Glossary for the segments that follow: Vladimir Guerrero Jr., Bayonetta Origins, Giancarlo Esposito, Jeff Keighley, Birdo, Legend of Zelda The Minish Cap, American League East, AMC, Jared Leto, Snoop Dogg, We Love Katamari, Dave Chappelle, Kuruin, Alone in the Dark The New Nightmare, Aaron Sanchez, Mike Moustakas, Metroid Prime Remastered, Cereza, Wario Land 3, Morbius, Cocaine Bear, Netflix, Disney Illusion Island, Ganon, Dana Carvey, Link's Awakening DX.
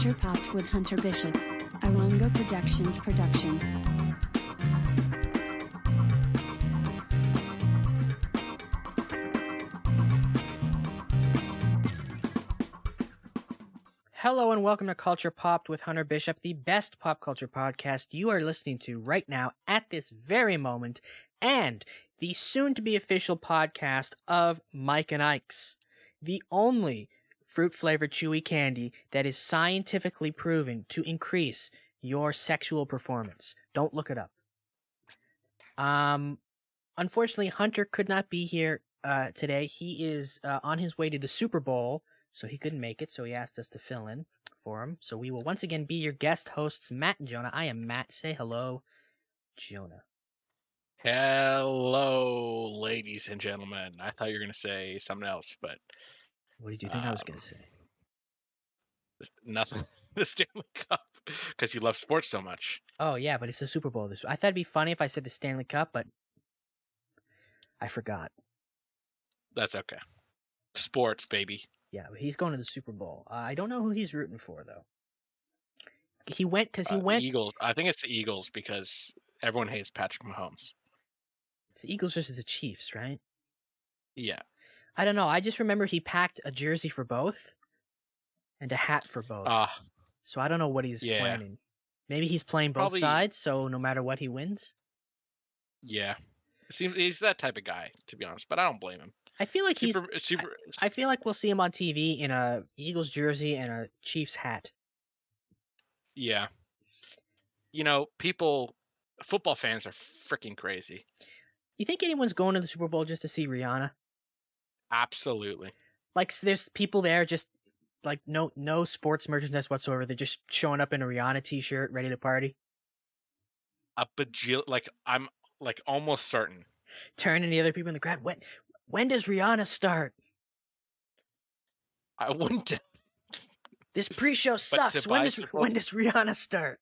Culture Popped with Hunter Bishop, a Longo Productions production. Hello and welcome to Culture Popped with Hunter Bishop, the best pop culture podcast you are listening to right now at this very moment, and the soon-to-be official podcast of Mike and Ike's, the only fruit-flavored chewy candy that is scientifically proven to increase your sexual performance. Don't look it up. Unfortunately, Hunter could not be here today. He is on his way to the Super Bowl, so he couldn't make it, so he asked us to fill in for him. So we will once again be your guest hosts, Matt and Jonah. I am Matt. Say hello, Jonah. Hello, ladies and gentlemen. I thought you were going to say something else, but... What did you think I was going to say? Nothing. The Stanley Cup, because you love sports so much. Oh, yeah, but it's the Super Bowl this week. I thought it'd be funny if I said the Stanley Cup, but I forgot. That's okay. Sports, baby. Yeah, but he's going to the Super Bowl. I don't know who he's rooting for, though. He went because he went. Eagles. I think it's the Eagles because everyone hates Patrick Mahomes. It's the Eagles versus the Chiefs, right? Yeah. I don't know. I just remember he packed a jersey for both and a hat for both. So I don't know what he's planning. Maybe he's playing both sides, so no matter what, he wins. Yeah. He's that type of guy, to be honest, but I don't blame him. I feel like I feel like we'll see him on TV in a Eagles jersey and a Chiefs hat. Yeah. You know, football fans are freaking crazy. You think anyone's going to the Super Bowl just to see Rihanna? Absolutely. Like, so there's people there just, like, no sports merchandise whatsoever. They're just showing up in a Rihanna t-shirt, ready to party. I'm, like, almost certain. Turning to the other people in the crowd, when does Rihanna start? I wouldn't. This pre-show sucks. When does Rihanna start?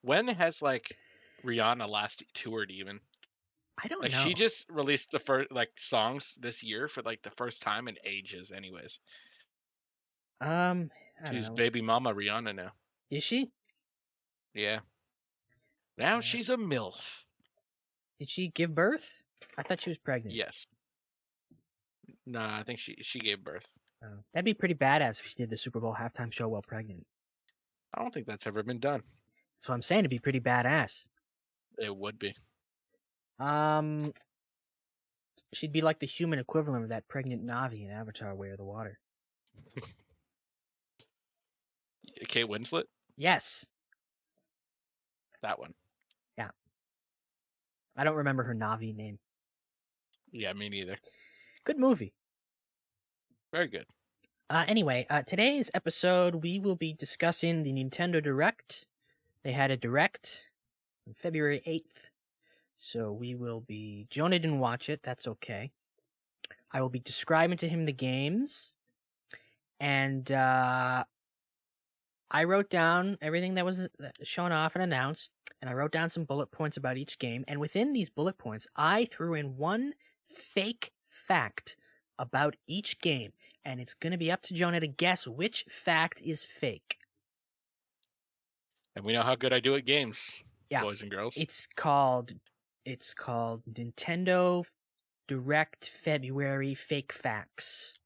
When has, like, Rihanna last toured even? I don't know. She just released the first songs this year for the first time in ages. Anyways, she's baby mama Rihanna now. Is she? Yeah. Now she's a MILF. Did she give birth? I thought she was pregnant. Yes. Nah, I think she gave birth. Oh, that'd be pretty badass if she did the Super Bowl halftime show while pregnant. I don't think that's ever been done. So I'm saying it'd be pretty badass. It would be. She'd be like the human equivalent of that pregnant Na'vi in Avatar: Way of the Water. Kate Winslet? Yes. That one. Yeah. I don't remember her Na'vi name. Yeah, me neither. Good movie. Very good. Anyway, today's episode, we will be discussing the Nintendo Direct. They had a Direct on February 8th. So we will be... Jonah didn't watch it. That's okay. I will be describing to him the games. And I wrote down everything that was shown off and announced. And I wrote down some bullet points about each game. And within these bullet points, I threw in one fake fact about each game. And it's going to be up to Jonah to guess which fact is fake. And we know how good I do at games, boys and girls. It's called Nintendo Direct February Fake Facts,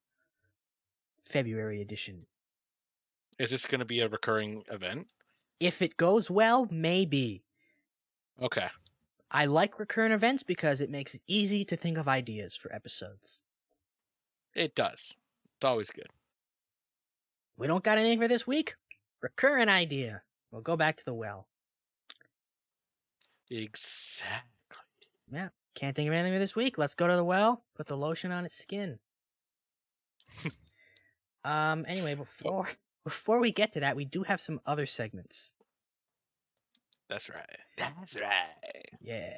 February edition. Is this going to be a recurring event? If it goes well, maybe. Okay. I like recurring events because it makes it easy to think of ideas for episodes. It does. It's always good. We don't got anything for this week? Recurring idea. We'll go back to the well. Exactly. Yeah, can't think of anything for this week. Let's go to the well, put the lotion on its skin. Anyway, before we get to that, we do have some other segments. That's right. Yeah.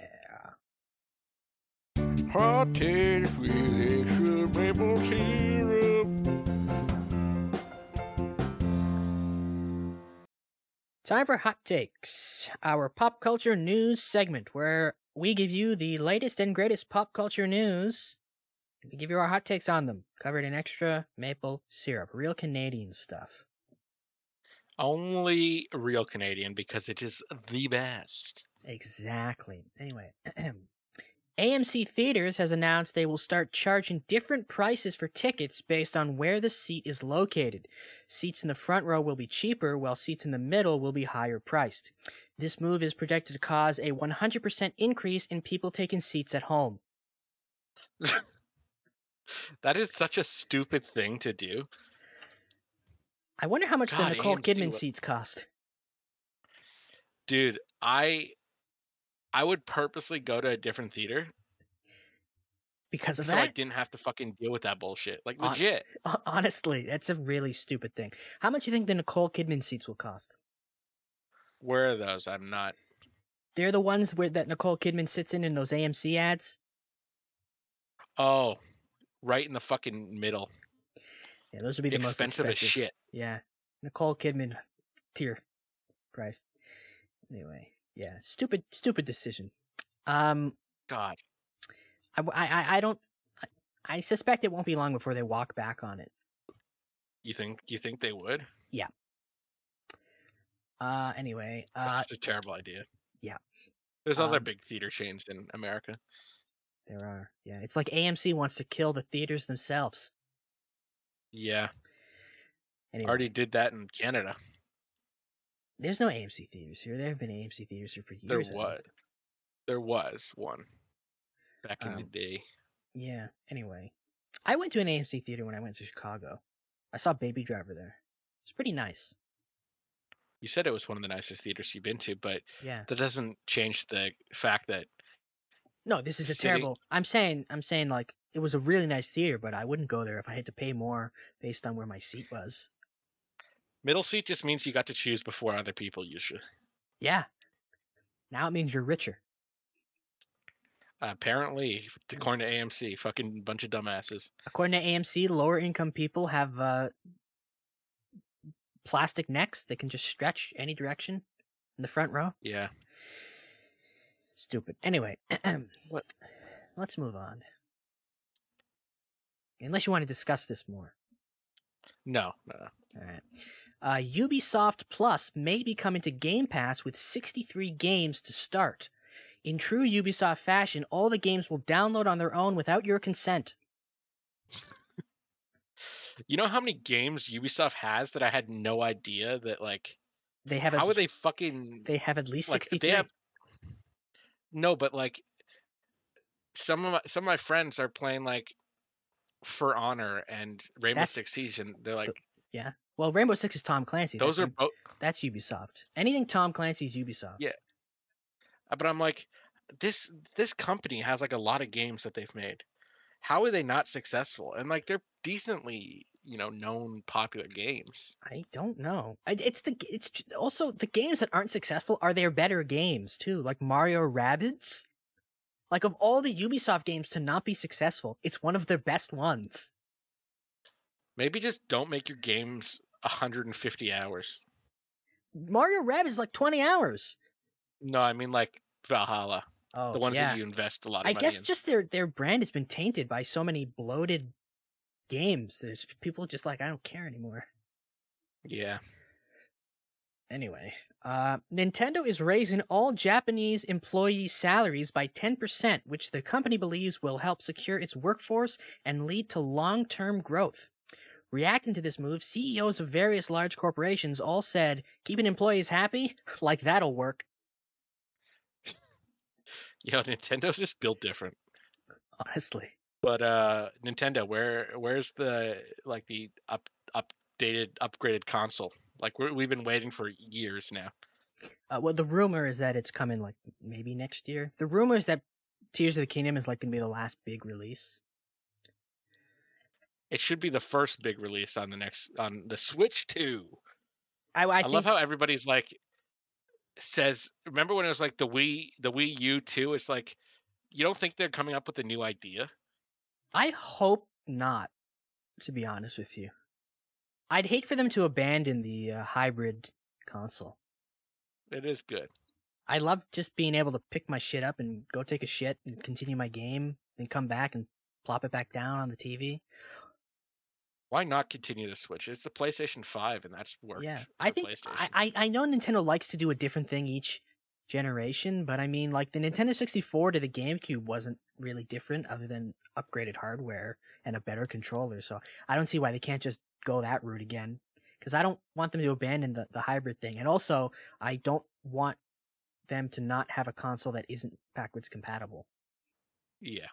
Hot takes with extra maple syrup. Time for Hot Takes, our pop culture news segment where we give you the latest and greatest pop culture news. We give you our hot takes on them, covered in extra maple syrup, real Canadian stuff. Only real Canadian, because it is the best. Exactly. Anyway, AMC Theaters has announced they will start charging different prices for tickets based on where the seat is located. Seats in the front row will be cheaper, while seats in the middle will be higher priced. This move is projected to cause a 100% increase in people taking seats at home. That is such a stupid thing to do. I wonder how much the Nicole Kidman seats cost. Dude, I would purposely go to a different theater because of that. So I didn't have to fucking deal with that bullshit. Like, legit. Honestly, that's a really stupid thing. How much do you think the Nicole Kidman seats will cost? Where are those? I'm not. They're the ones where that Nicole Kidman sits in those AMC ads. Oh, right in the fucking middle. Yeah, those would be the most expensive as shit. Yeah, Nicole Kidman tier price. Anyway. Yeah, stupid decision. God, I don't. I suspect it won't be long before they walk back on it. You think they would? Yeah. Anyway, that's a terrible idea. Yeah. There's other big theater chains in America. There are. Yeah, it's like AMC wants to kill the theaters themselves. Yeah. Anyway. Already did that in Canada. There's no AMC theaters here. There have been AMC theaters here for years. There was one back in the day. Yeah. Anyway, I went to an AMC theater when I went to Chicago. I saw Baby Driver there. It's pretty nice. You said it was one of the nicest theaters you've been to, but yeah, that doesn't change the fact that. No, this is a terrible. I'm saying like it was a really nice theater, but I wouldn't go there if I had to pay more based on where my seat was. Middle seat just means you got to choose before other people usually. Yeah. Now it means you're richer. Apparently, according to AMC, fucking bunch of dumbasses. According to AMC, lower income people have plastic necks that can just stretch any direction in the front row. Yeah. Stupid. Anyway, what? Let's move on. Unless you want to discuss this more. No. All right. Ubisoft Plus may be coming to Game Pass with 63 games to start. In true Ubisoft fashion, all the games will download on their own without your consent. You know how many games Ubisoft has that I had no idea that, like, they have. How would they fucking? They have at least 63. No, but like some of my friends are playing like For Honor and Rainbow Six Siege, and they're like, yeah. Well, Rainbow Six is Tom Clancy. Those are both. That's Ubisoft. Anything Tom Clancy is Ubisoft. Yeah, but I'm like, this company has like a lot of games that they've made. How are they not successful? And like, they're decently, you know, known popular games. I don't know. It's also the games that aren't successful are their better games too, like Mario Rabbids. Like, of all the Ubisoft games to not be successful, it's one of their best ones. Maybe just don't make your games 150 hours. Mario Rabbids is like 20 hours. No, I mean like Valhalla. Oh, the ones that you invest a lot of money in. I guess just their brand has been tainted by so many bloated games. There's people just like, I don't care anymore. Yeah. Anyway, Nintendo is raising all Japanese employee salaries by 10%, which the company believes will help secure its workforce and lead to long-term growth. Reacting to this move, CEOs of various large corporations all said, keeping employees happy? Like, that'll work. Yo, Nintendo's just built different. Honestly. But Nintendo, where's the upgraded console? Like, we've been waiting for years now. Well, the rumor is that it's coming, like, maybe next year. The rumor is that Tears of the Kingdom is, like, going to be the last big release. It should be the first big release on the Switch 2. I love how everybody's, like, says, remember when it was, like, the Wii U 2? It's like, you don't think they're coming up with a new idea? I hope not, to be honest with you. I'd hate for them to abandon the hybrid console. It is good. I love just being able to pick my shit up and go take a shit and continue my game and come back and plop it back down on the TV. Why not continue to Switch? It's the PlayStation 5, and that's worked. Yeah, I think I know Nintendo likes to do a different thing each generation, but I mean, like the Nintendo 64 to the GameCube wasn't really different, other than upgraded hardware and a better controller. So I don't see why they can't just go that route again, because I don't want them to abandon the hybrid thing, and also I don't want them to not have a console that isn't backwards compatible. Yeah.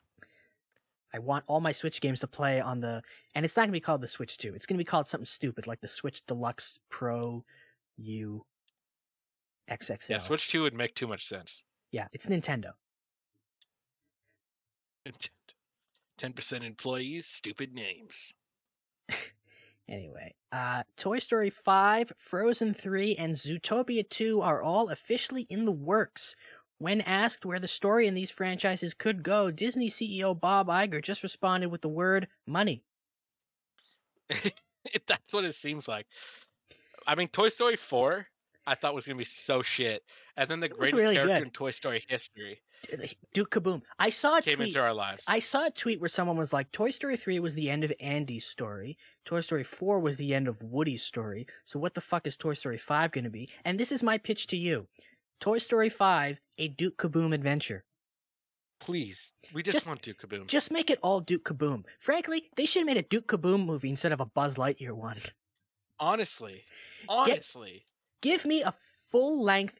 I want all my Switch games to play on the... And it's not going to be called the Switch 2. It's going to be called something stupid, like the Switch Deluxe Pro U XXL. Yeah, Switch 2 would make too much sense. Yeah, it's Nintendo. 10% employees, stupid names. Anyway, Toy Story 5, Frozen 3, and Zootopia 2 are all officially in the works. When asked where the story in these franchises could go, Disney CEO Bob Iger just responded with the word money. That's what it seems like. I mean, Toy Story 4, I thought was going to be so shit. And then the greatest really character good. In Toy Story history. Duke Kaboom. I saw a tweet. Came into our lives. I saw a tweet where someone was like, Toy Story 3 was the end of Andy's story. Toy Story 4 was the end of Woody's story. So what the fuck is Toy Story 5 going to be? And this is my pitch to you. Toy Story 5, a Duke Kaboom adventure. Please. We just want Duke Kaboom. Just make it all Duke Kaboom. Frankly, they should have made a Duke Kaboom movie instead of a Buzz Lightyear one. Honestly. Give me a full-length...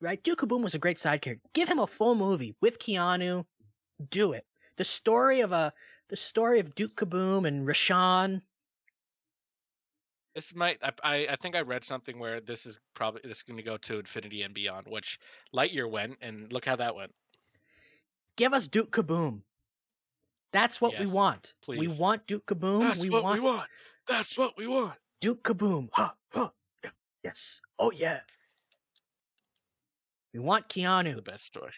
Right? Duke Kaboom was a great side character. Give him a full movie with Keanu. Do it. The story of Duke Kaboom and Rashawn... This might. I think I read something where this is going to go to infinity and beyond, which Lightyear went, and look how that went. Give us Duke Kaboom. That's what we want. Please. We want Duke Kaboom. That's what we want. Duke Kaboom. Ha, ha. Yes. Oh yeah. We want Keanu. The best story.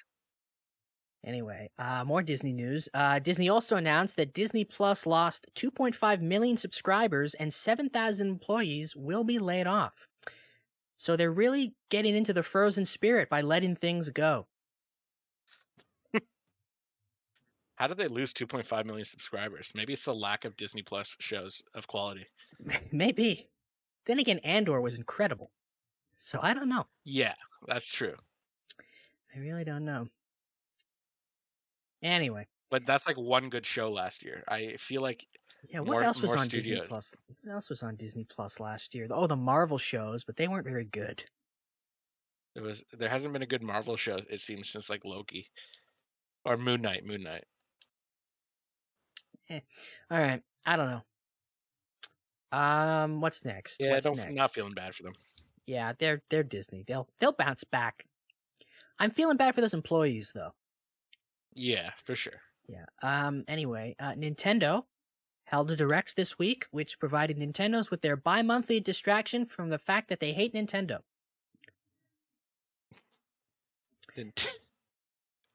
Anyway, more Disney news. Disney also announced that Disney Plus lost 2.5 million subscribers and 7,000 employees will be laid off. So they're really getting into the Frozen spirit by letting things go. How did they lose 2.5 million subscribers? Maybe it's the lack of Disney Plus shows of quality. Maybe. Then again, Andor was incredible. So I don't know. Yeah, that's true. I really don't know. Anyway, but that's like one good show last year. I feel like Disney Plus? What else was on Disney Plus last year? Oh, the Marvel shows, but they weren't very good. There hasn't been a good Marvel show, it seems, since like Loki or Moon Knight. All right, I don't know. What's next? Yeah, not feeling bad for them. Yeah, they're Disney. They'll bounce back. I'm feeling bad for those employees though. Yeah, for sure. Yeah. Anyway, Nintendo held a Direct this week, which provided Nintendos with their bi-monthly distraction from the fact that they hate Nintendo.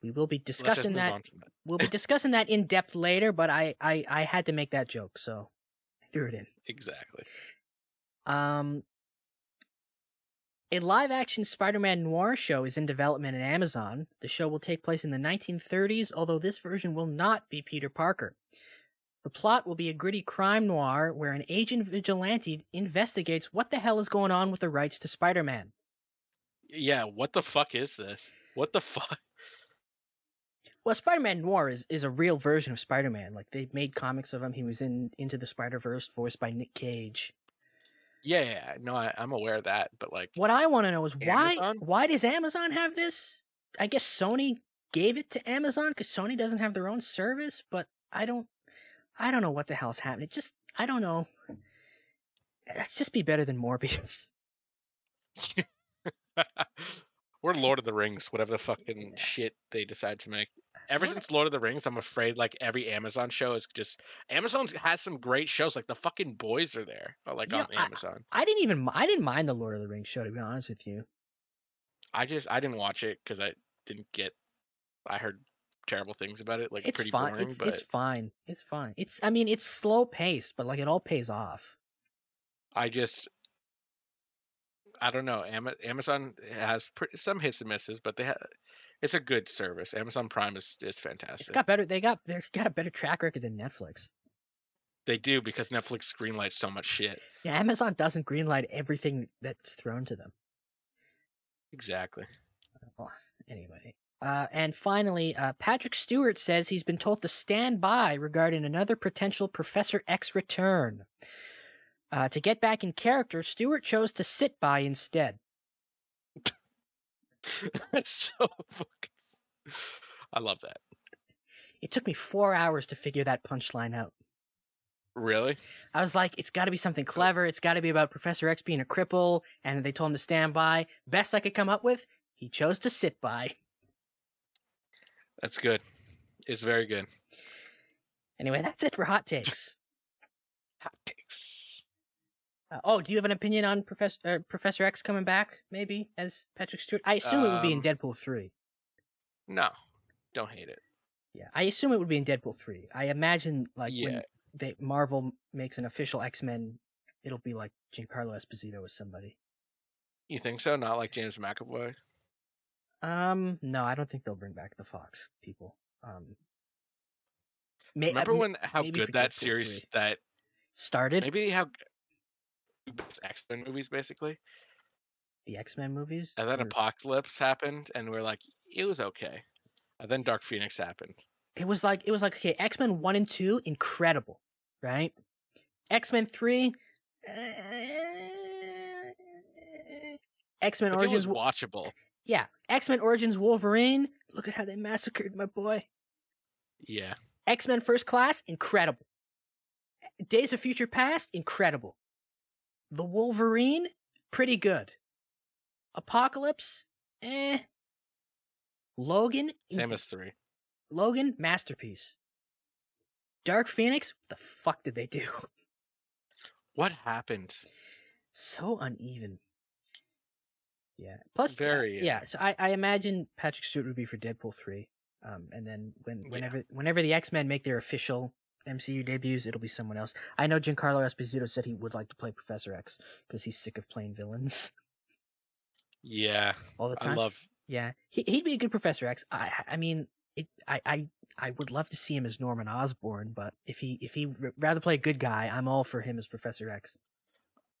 We will be discussing that. We'll be discussing that in depth later, but I had to make that joke, so I threw it in. Exactly. A live-action Spider-Man noir show is in development at Amazon. The show will take place in the 1930s, although this version will not be Peter Parker. The plot will be a gritty crime noir where an aging vigilante investigates what the hell is going on with the rights to Spider-Man. Yeah, what the fuck is this? What the fuck? Well, Spider-Man noir is a real version of Spider-Man. Like, they made comics of him. He was in Into the Spider-Verse, voiced by Nick Cage. Yeah, no, I'm aware of that, but like... What I want to know is why does Amazon have this? I guess Sony gave it to Amazon because Sony doesn't have their own service, but I don't know what the hell's happening. I don't know. Let's just be better than Morbius. We're Lord of the Rings, whatever the fucking shit they decide to make. Ever since Lord of the Rings, I'm afraid like every Amazon show is just... Amazon has some great shows, like The Fucking Boys are there, like on Amazon. I didn't mind the Lord of the Rings show, to be honest with you. I didn't watch it because I heard terrible things about it. Like, it's pretty fine. Boring. It's fine. It's slow paced, but like it all pays off. I don't know. Amazon has some hits and misses, but they have... It's a good service. Amazon Prime is fantastic. They got a better track record than Netflix. They do, because Netflix greenlights so much shit. Yeah, Amazon doesn't greenlight everything that's thrown to them. Exactly. Anyway. And finally, Patrick Stewart says he's been told to stand by regarding another potential Professor X return. To get back in character, Stewart chose to sit by instead. That's so fucking... I love that. It took me 4 hours to figure that punchline out. Really? I was like, it's got to be something clever. It's got to be about Professor X being a cripple, and they told him to stand by. Best I could come up with, he chose to sit by. That's good. It's very good. Anyway, that's it for Hot Takes. Hot Takes. Do you have an opinion on Professor X coming back, maybe, as Patrick Stewart? I assume it would be in Deadpool 3. No. Don't hate it. Yeah, I assume it would be in Deadpool 3. I imagine, when Marvel makes an official X-Men, it'll be like Giancarlo Esposito or somebody. You think so? Not like James McAvoy? No, I don't think they'll bring back the Fox people. Remember how good that series that started? Maybe how X-Men movies, basically. The X-Men movies? And then Apocalypse happened, and we're like, it was okay. And then Dark Phoenix happened. It was like, okay, X-Men 1 and 2, incredible, right? X-Men 3, X-Men Origins. It was watchable. Yeah, X-Men Origins Wolverine, look at how they massacred my boy. Yeah. X-Men First Class, incredible. Days of Future Past, incredible. The Wolverine, pretty good. Apocalypse, Logan. Same as 3. Logan, masterpiece. Dark Phoenix, what the fuck did they do? What happened? So uneven. Yeah. Plus, so I imagine Patrick Stewart would be for Deadpool 3. And then whenever the X-Men make their official MCU debuts, it'll be someone else. I know Giancarlo Esposito said he would like to play Professor X because he's sick of playing villains. Yeah. All the time. I love... Yeah. He'd be a good Professor X. I would love to see him as Norman Osborn, but if he'd rather play a good guy, I'm all for him as Professor X.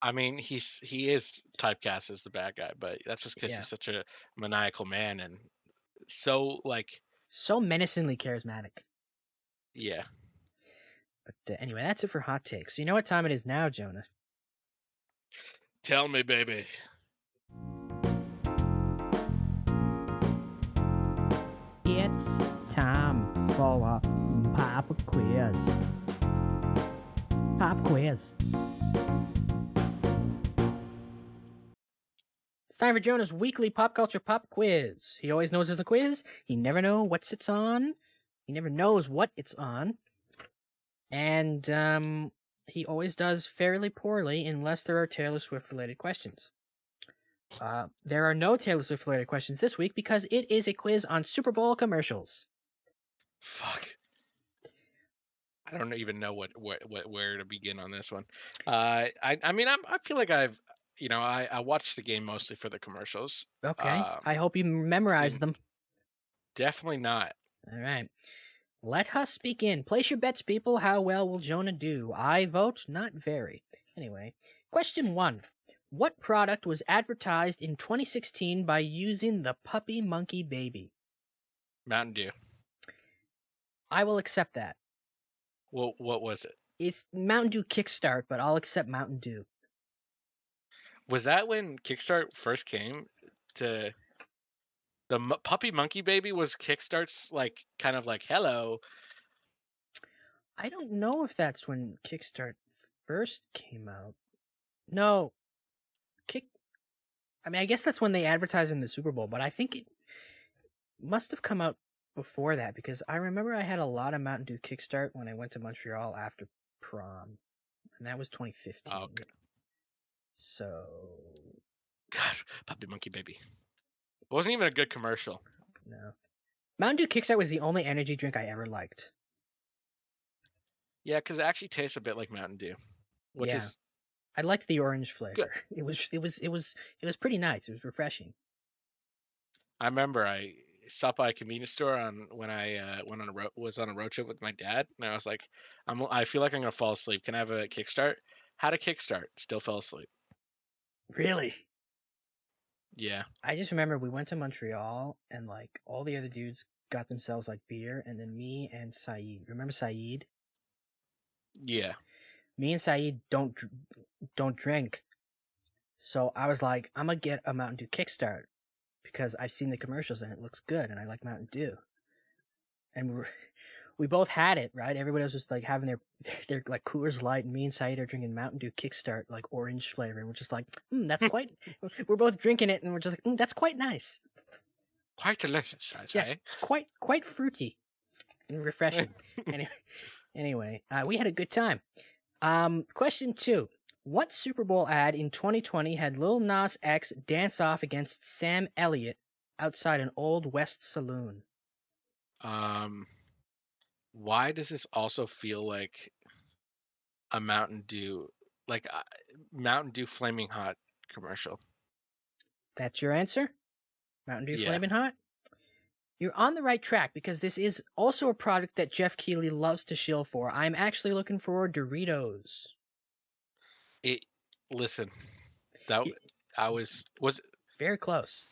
I mean, he is typecast as the bad guy, but that's just because he's such a maniacal man and so menacingly charismatic. Yeah. But anyway, that's it for Hot Takes. So you know what time it is now, Jonah? Tell me, baby. It's time for a pop quiz. Pop quiz. It's time for Jonah's weekly pop culture pop quiz. He always knows there's a quiz. He never knows what's it's on. He never knows what it's on. And he always does fairly poorly unless there are Taylor Swift-related questions. There are no Taylor Swift-related questions this week because it is a quiz on Super Bowl commercials. Fuck. I don't even know what where to begin on this one. I feel like I've... You know, I watched the game mostly for the commercials. Okay. I hope you memorized them. Definitely not. All right. Let us begin. Place your bets, people. How well will Jonah do? I vote not very. Anyway, question 1. What product was advertised in 2016 by using the Puppy Monkey Baby? Mountain Dew. I will accept that. Well, what was it? It's Mountain Dew Kickstart, but I'll accept Mountain Dew. Was that when Kickstart first came to... The Puppy Monkey Baby was Kickstart's, hello. I don't know if that's when Kickstart first came out. No. I guess that's when they advertised in the Super Bowl, but I think it must have come out before that, because I remember I had a lot of Mountain Dew Kickstart when I went to Montreal after prom, and that was 2015. Oh, good. So, God, Puppy Monkey Baby. It wasn't even a good commercial. No. Mountain Dew Kickstart was the only energy drink I ever liked. Yeah, because it actually tastes a bit like Mountain Dew, which is. I liked the orange flavor. Good. It was pretty nice. It was refreshing. I remember I stopped by a convenience store on when I went on a road trip with my dad, and I was like, I feel like I'm gonna fall asleep. Can I have a kickstart? Had a kickstart, still fell asleep. Really? Yeah. I just remember we went to Montreal, and like all the other dudes got themselves like beer, and then me and Saeed. Remember Saeed? Yeah. Me and Saeed don't drink, so I was like, I'm gonna get a Mountain Dew kickstart because I've seen the commercials and it looks good, and I like Mountain Dew. And we both had it, right? Everybody was just like having their like Coors Light, and me and Saeed are drinking Mountain Dew kickstart, like orange flavor, and we're just like, that's quite. We're both drinking it, and we're just like, that's quite nice. Quite delicious, I'd say. Quite fruity and refreshing. Anyway, we had a good time. Question 2. What Super Bowl ad in 2020 had Lil Nas X dance off against Sam Elliott outside an Old West saloon? Why does this also feel like a Mountain Dew, Mountain Dew Flaming Hot commercial? That's your answer? Mountain Dew Flaming Hot? You're on the right track, because this is also a product that Jeff Keighley loves to shill for. I'm actually looking for Doritos. Was very close.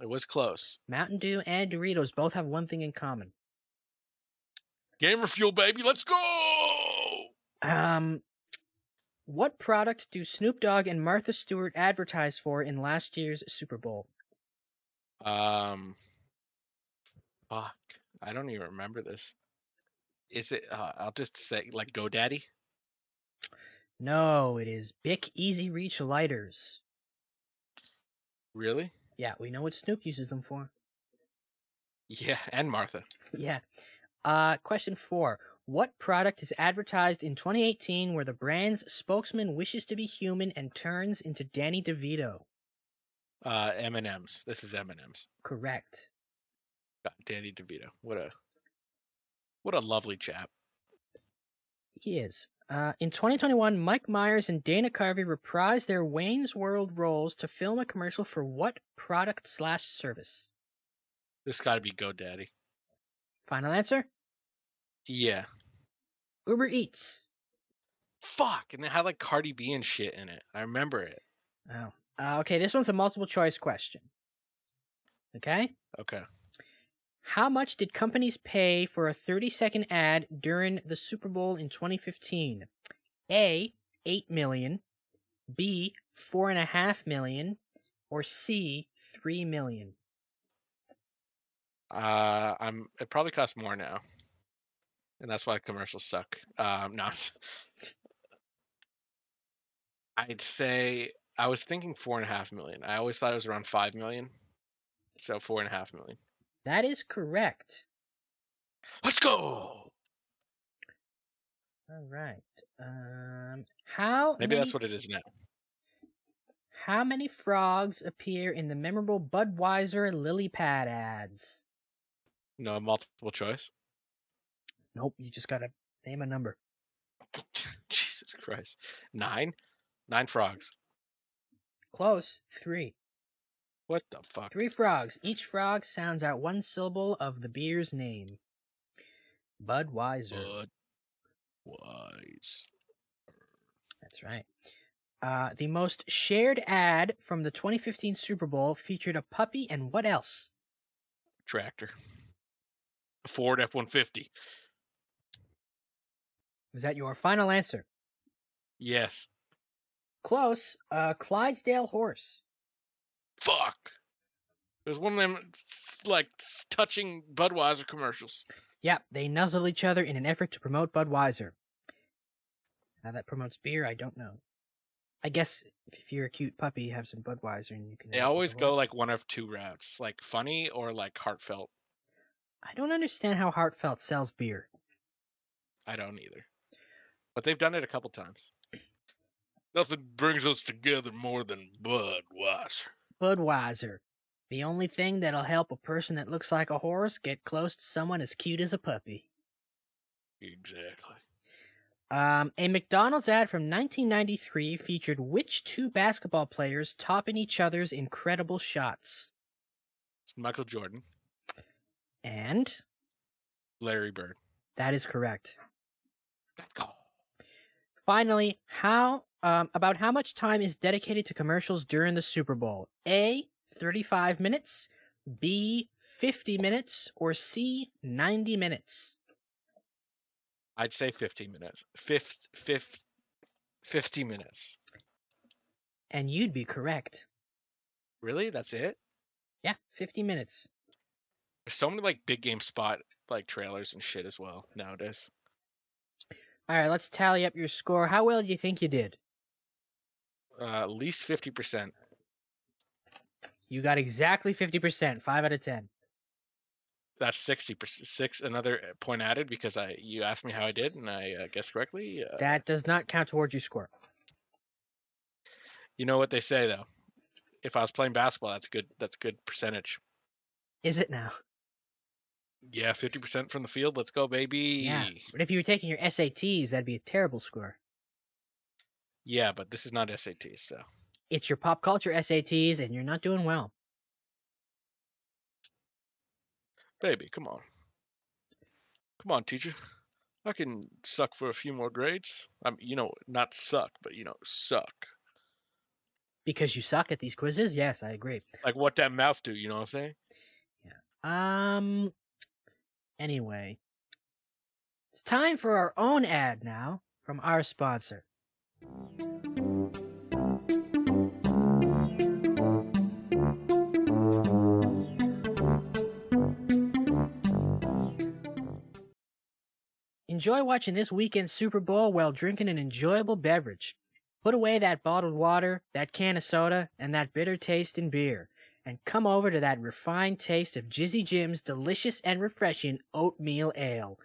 It was close. Mountain Dew and Doritos both have one thing in common. Gamer fuel, baby. Let's go. What product do Snoop Dogg and Martha Stewart advertise for in last year's Super Bowl? Fuck. I don't even remember this. Is it, I'll just say, like, GoDaddy? No, it is Bic Easy Reach lighters. Really? Yeah, we know what Snoop uses them for. Yeah, and Martha. Yeah. Question 4. What product is advertised in 2018 where the brand's spokesman wishes to be human and turns into Danny DeVito? M&M's. This is M&M's. Correct. God, Danny DeVito. What a lovely chap. He is. In 2021, Mike Myers and Dana Carvey reprised their Wayne's World roles to film a commercial for what product/service? This got to be GoDaddy. Final answer? Yeah. Uber Eats. Fuck, and they had like Cardi B and shit in it. I remember it. Oh. Okay, this one's a multiple choice question. Okay? Okay. How much did companies pay for a 30-second ad during the Super Bowl in 2015? A, $8 million, B, $4.5 million, or C, $3 million? It probably costs more now, and that's why commercials suck. I'd say I was thinking $4.5 million. I always thought it was around $5 million, so $4.5 million. That is correct. Let's go. All right. Maybe that's what it is now. How many frogs appear in the memorable Budweiser lily pad ads? No multiple choice. Nope, you just gotta name a number. Jesus Christ. 9? 9 frogs. Close. 3. What the fuck? 3 frogs. Each frog sounds out one syllable of the beer's name. Budweiser. Budweiser. That's right. The most shared ad from the 2015 Super Bowl featured a puppy and what else? Tractor. A Ford F-150. Was that your final answer? Yes. Close. Clydesdale horse. Fuck! There's one of them, like, touching Budweiser commercials. Yeah, they nuzzle each other in an effort to promote Budweiser. How that promotes beer, I don't know. I guess if you're a cute puppy, you have some Budweiser and you can... They always go, like, one of two routes. Like, funny or, like, heartfelt. I don't understand how heartfelt sells beer. I don't either. But they've done it a couple times. Nothing brings us together more than Budweiser. Budweiser, the only thing that'll help a person that looks like a horse get close to someone as cute as a puppy. Exactly. A McDonald's ad from 1993 featured which two basketball players topping each other's incredible shots? It's Michael Jordan. And? Larry Bird. That is correct. Let's go. Finally, how much time is dedicated to commercials during the Super Bowl? A, 35 minutes, B, 50 minutes, or C, 90 minutes? I'd say 15 minutes. 50 minutes. And you'd be correct. Really? That's it? Yeah, 50 minutes. There's so many big game spot trailers and shit as well nowadays. All right, let's tally up your score. How well do you think you did? At least 50%. You got exactly 50%, 5 out of 10. That's 60%. Another point added because you asked me how I did, and I guessed correctly. That does not count towards your score. You know what they say, though. If I was playing basketball, that's good percentage. Is it now? Yeah, 50% from the field. Let's go, baby. Yeah, but if you were taking your SATs, that'd be a terrible score. Yeah, but this is not SATs, so. It's your pop culture SATs, and you're not doing well. Baby, come on. Come on, teacher. I can suck for a few more grades. I'm, not suck, but, suck. Because you suck at these quizzes? Yes, I agree. Like what that mouth do, you know what I'm saying? Yeah. Anyway. It's time for our own ad now from our sponsor. Enjoy watching this weekend's Super Bowl while drinking an enjoyable beverage. Put away that bottled water, that can of soda, and that bitter taste in beer, and come over to that refined taste of Jizzy Jim's delicious and refreshing oatmeal ale.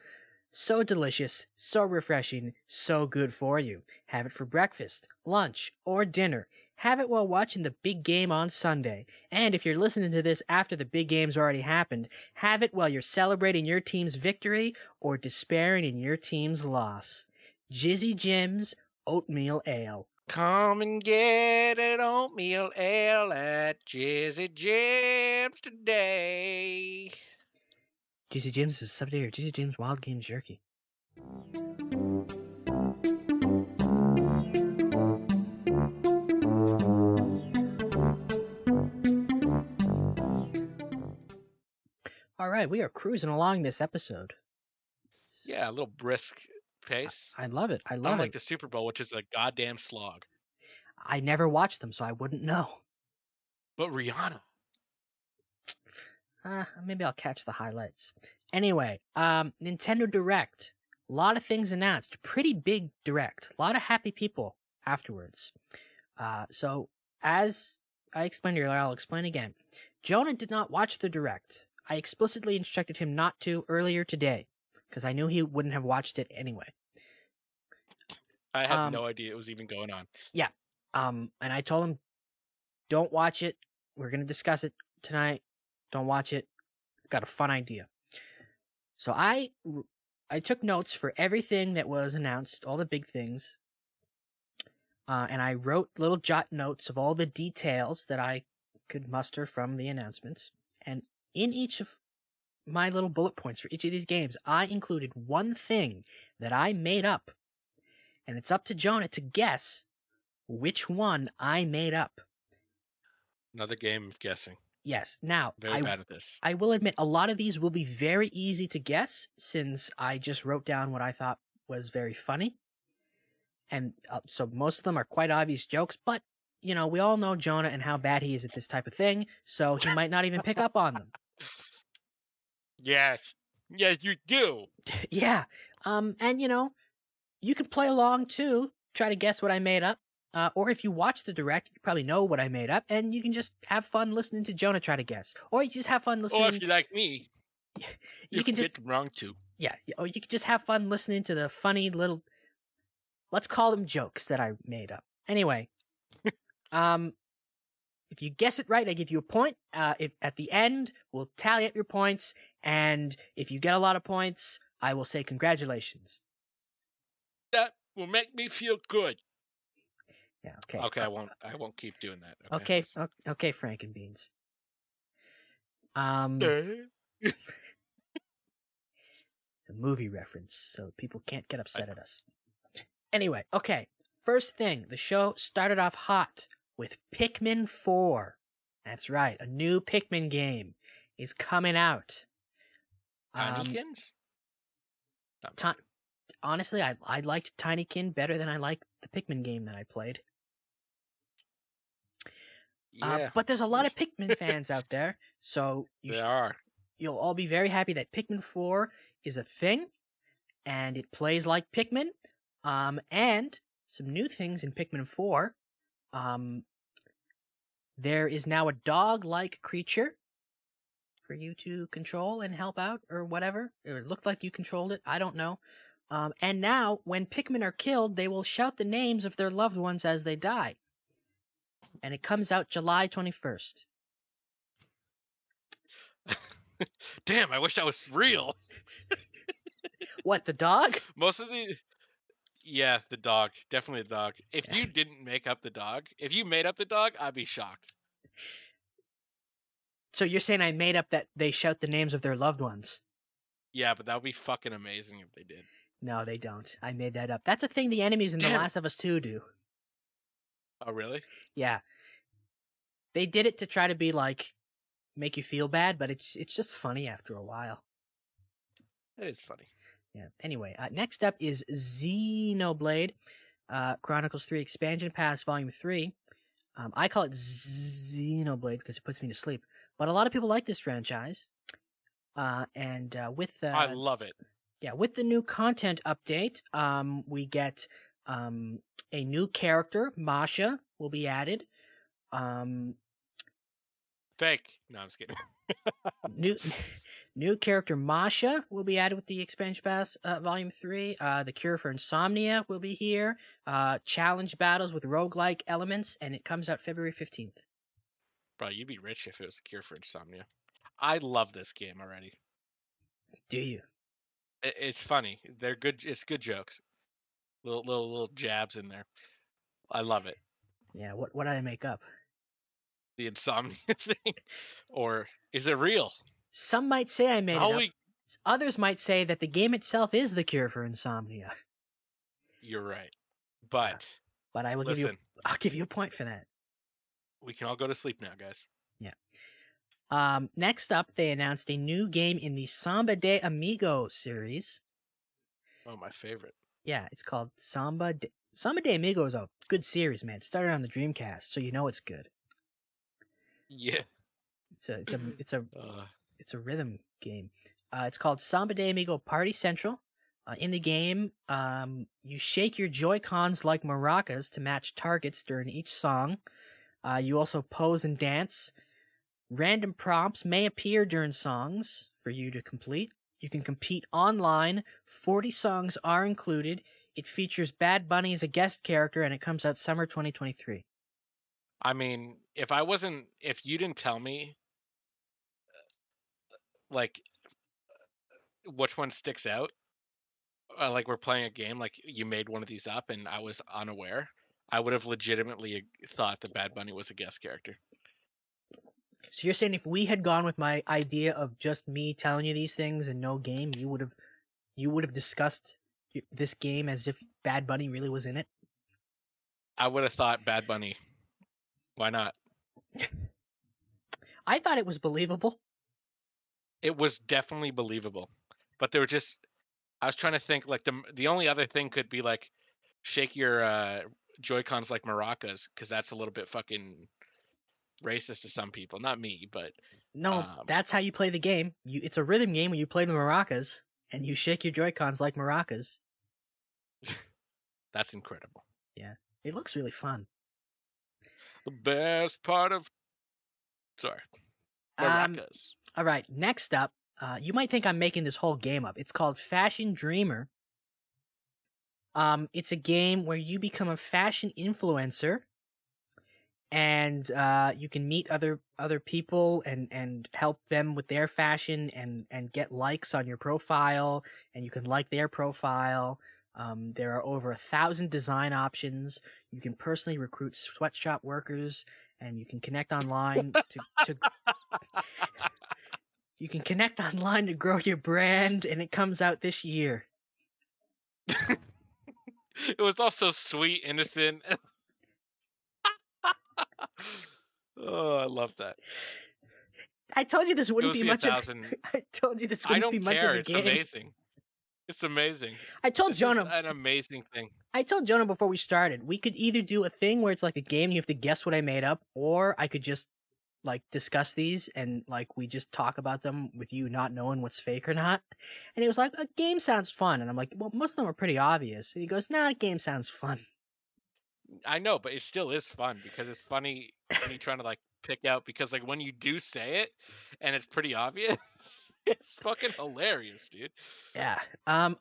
So delicious, so refreshing, so good for you. Have it for breakfast, lunch, or dinner. Have it while watching the big game on Sunday. And if you're listening to this after the big game's already happened, have it while you're celebrating your team's victory or despairing in your team's loss. Jizzy Jim's Oatmeal Ale. Come and get an oatmeal ale at Jizzy Jim's today. Jizzy Jim's is sub or Jizzy Jim's Wild Game Jerky. All right, we are cruising along this episode. Yeah, a little brisk pace. I love it. I love it. Unlike the Super Bowl, which is a goddamn slog. I never watched them, so I wouldn't know. But Rihanna. Maybe I'll catch the highlights. Anyway, Nintendo Direct. A lot of things announced. Pretty big Direct. A lot of happy people afterwards. So, as I explained earlier, I'll explain again. Jonah did not watch the Direct. I explicitly instructed him not to earlier today, because I knew he wouldn't have watched it anyway. I had no idea it was even going on. Yeah. And I told him, don't watch it. We're going to discuss it tonight. Don't watch it. Got a fun idea. So I took notes for everything that was announced, all the big things. And I wrote little jot notes of all the details that I could muster from the announcements. And in each of my little bullet points for each of these games, I included one thing that I made up, and it's up to Jonah to guess which one I made up. Another game of guessing. Yes. Now, very bad at this. I will admit, a lot of these will be very easy to guess since I just wrote down what I thought was very funny, and so most of them are quite obvious jokes. But we all know Jonah and how bad he is at this type of thing, so he might not even pick up on them. Yes. Yes, you do. Yeah. And, you can play along, too. Try to guess what I made up. Or if you watch the Direct, you probably know what I made up. And you can just have fun listening to Jonah try to guess. Or you just have fun listening. Or if you're like me, you can just get wrong, too. Yeah. Or you can just have fun listening to the funny little, let's call them jokes that I made up. Anyway. If you guess it right, I give you a point. At the end, we'll tally up your points, and if you get a lot of points, I will say congratulations. That will make me feel good. Yeah. Okay. Okay. I won't keep doing that. Okay. Okay. Frank and Beans. It's a movie reference, so people can't get upset at us. Anyway, okay. First thing, the show started off hot with Pikmin 4. That's right, a new Pikmin game is coming out. Tinykins? Honestly, I liked Tinykin better than I liked the Pikmin game that I played. Yeah. But there's a lot of Pikmin fans out there, so you'll all be very happy that Pikmin 4 is a thing, and it plays like Pikmin. And some new things in Pikmin 4. There is now a dog-like creature for you to control and help out, or whatever. It looked like you controlled it. I don't know. And now, when Pikmin are killed, they will shout the names of their loved ones as they die. And it comes out July 21st. Damn, I wish that was real. What, the dog? Yeah, the dog. Definitely the dog. If you didn't make up the dog, if you made up the dog, I'd be shocked. So you're saying I made up that they shout the names of their loved ones? Yeah, but that would be fucking amazing if they did. No, they don't. I made that up. That's a thing the enemies in The Last of Us 2 do. Oh, really? Yeah. They did it to try to be like, make you feel bad, but it's just funny after a while. It is funny. Yeah. Anyway, next up is Xenoblade Chronicles 3 Expansion Pass Volume 3. I call it Xenoblade because it puts me to sleep. But a lot of people like this franchise. And I love it. Yeah, with the new content update, we get a new character, Masha, will be added. Fake. No, I'm just kidding. New character Masha will be added with the Expansion Pass Volume 3. The Cure for Insomnia will be here. Challenge battles with roguelike elements, and it comes out February 15th. Bro, you'd be rich if it was the Cure for Insomnia. I love this game already. Do you? It's funny. They're good. It's good jokes. Little jabs in there. I love it. Yeah. What did I make up? The insomnia thing, or is it real? Some might say I made it up. Others might say that the game itself is the cure for insomnia. You're right, but I will listen. I'll give you a point for that. We can all go to sleep now, guys. Yeah. Next up, they announced a new game in the Samba de Amigo series. Oh, my favorite. Yeah, it's called Samba de Amigo is a good series, man. It started on the Dreamcast, so you know it's good. Yeah. It's a rhythm game. It's called Samba de Amigo Party Central. In the game, you shake your Joy-Cons like maracas to match targets during each song. You also pose and dance. Random prompts may appear during songs for you to complete. You can compete online. 40 songs are included. It features Bad Bunny as a guest character, and it comes out summer 2023. I mean, if you didn't tell me, like, which one sticks out, like we're playing a game, like you made one of these up and I was unaware, I would have legitimately thought that Bad Bunny was a guest character. So you're saying if we had gone with my idea of just me telling you these things and no game, you would have discussed this game as if Bad Bunny really was in it? I would have thought Bad Bunny. Why not? I thought it was believable. It was definitely believable. But there were just... I was trying to think, like, the only other thing could be, like, shake your Joy-Cons like maracas, because that's a little bit fucking... racist to some people, not me, but no, that's how you play the game. It's a rhythm game where you play the maracas and you shake your Joy-Cons like maracas. That's incredible. Yeah, it looks really fun. The best part of maracas. All right, next up, you might think I'm making this whole game up. It's called Fashion Dreamer. It's a game where you become a fashion influencer. And you can meet other people and help them with their fashion and get likes on your profile, and you can like their profile. There are over 1,000 design options. You can personally recruit sweatshop workers, and you can connect online to You can connect online to grow your brand, and it comes out this year. It was also sweet, innocent. Oh, I love that. I told you this wouldn't be much of a game. It's amazing. It's amazing. I told Jonah an amazing thing. I told Jonah before we started, we could either do a thing where it's like a game, you have to guess what I made up, or I could just like discuss these and like we just talk about them with you not knowing what's fake or not. And he was like, a game sounds fun. And I'm like, well, most of them are pretty obvious. And he goes, nah, a game sounds fun. I know, but it still is fun because it's funny when you're trying to like pick out, because like when you do say it and it's pretty obvious, it's fucking hilarious, dude. Yeah.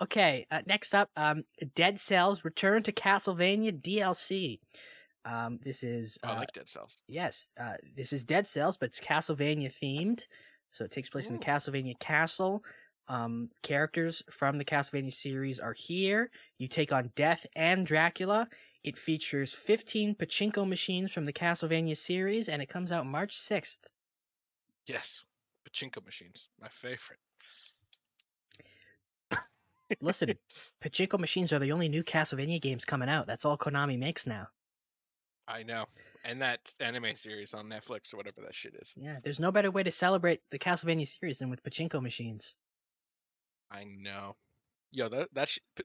Okay. Next up, Dead Cells Return to Castlevania DLC. This is I like Dead Cells. Yes, this is Dead Cells, but it's Castlevania themed, so it takes place in the Castlevania castle. Characters from the Castlevania series are here. You take on Death and Dracula. It features 15 pachinko machines from the Castlevania series, and it comes out March 6th. Yes, pachinko machines, my favorite. Listen, pachinko machines are the only new Castlevania games coming out. That's all Konami makes now. I know. And that anime series on Netflix or whatever that shit is. Yeah, there's no better way to celebrate the Castlevania series than with pachinko machines. I know. Yo,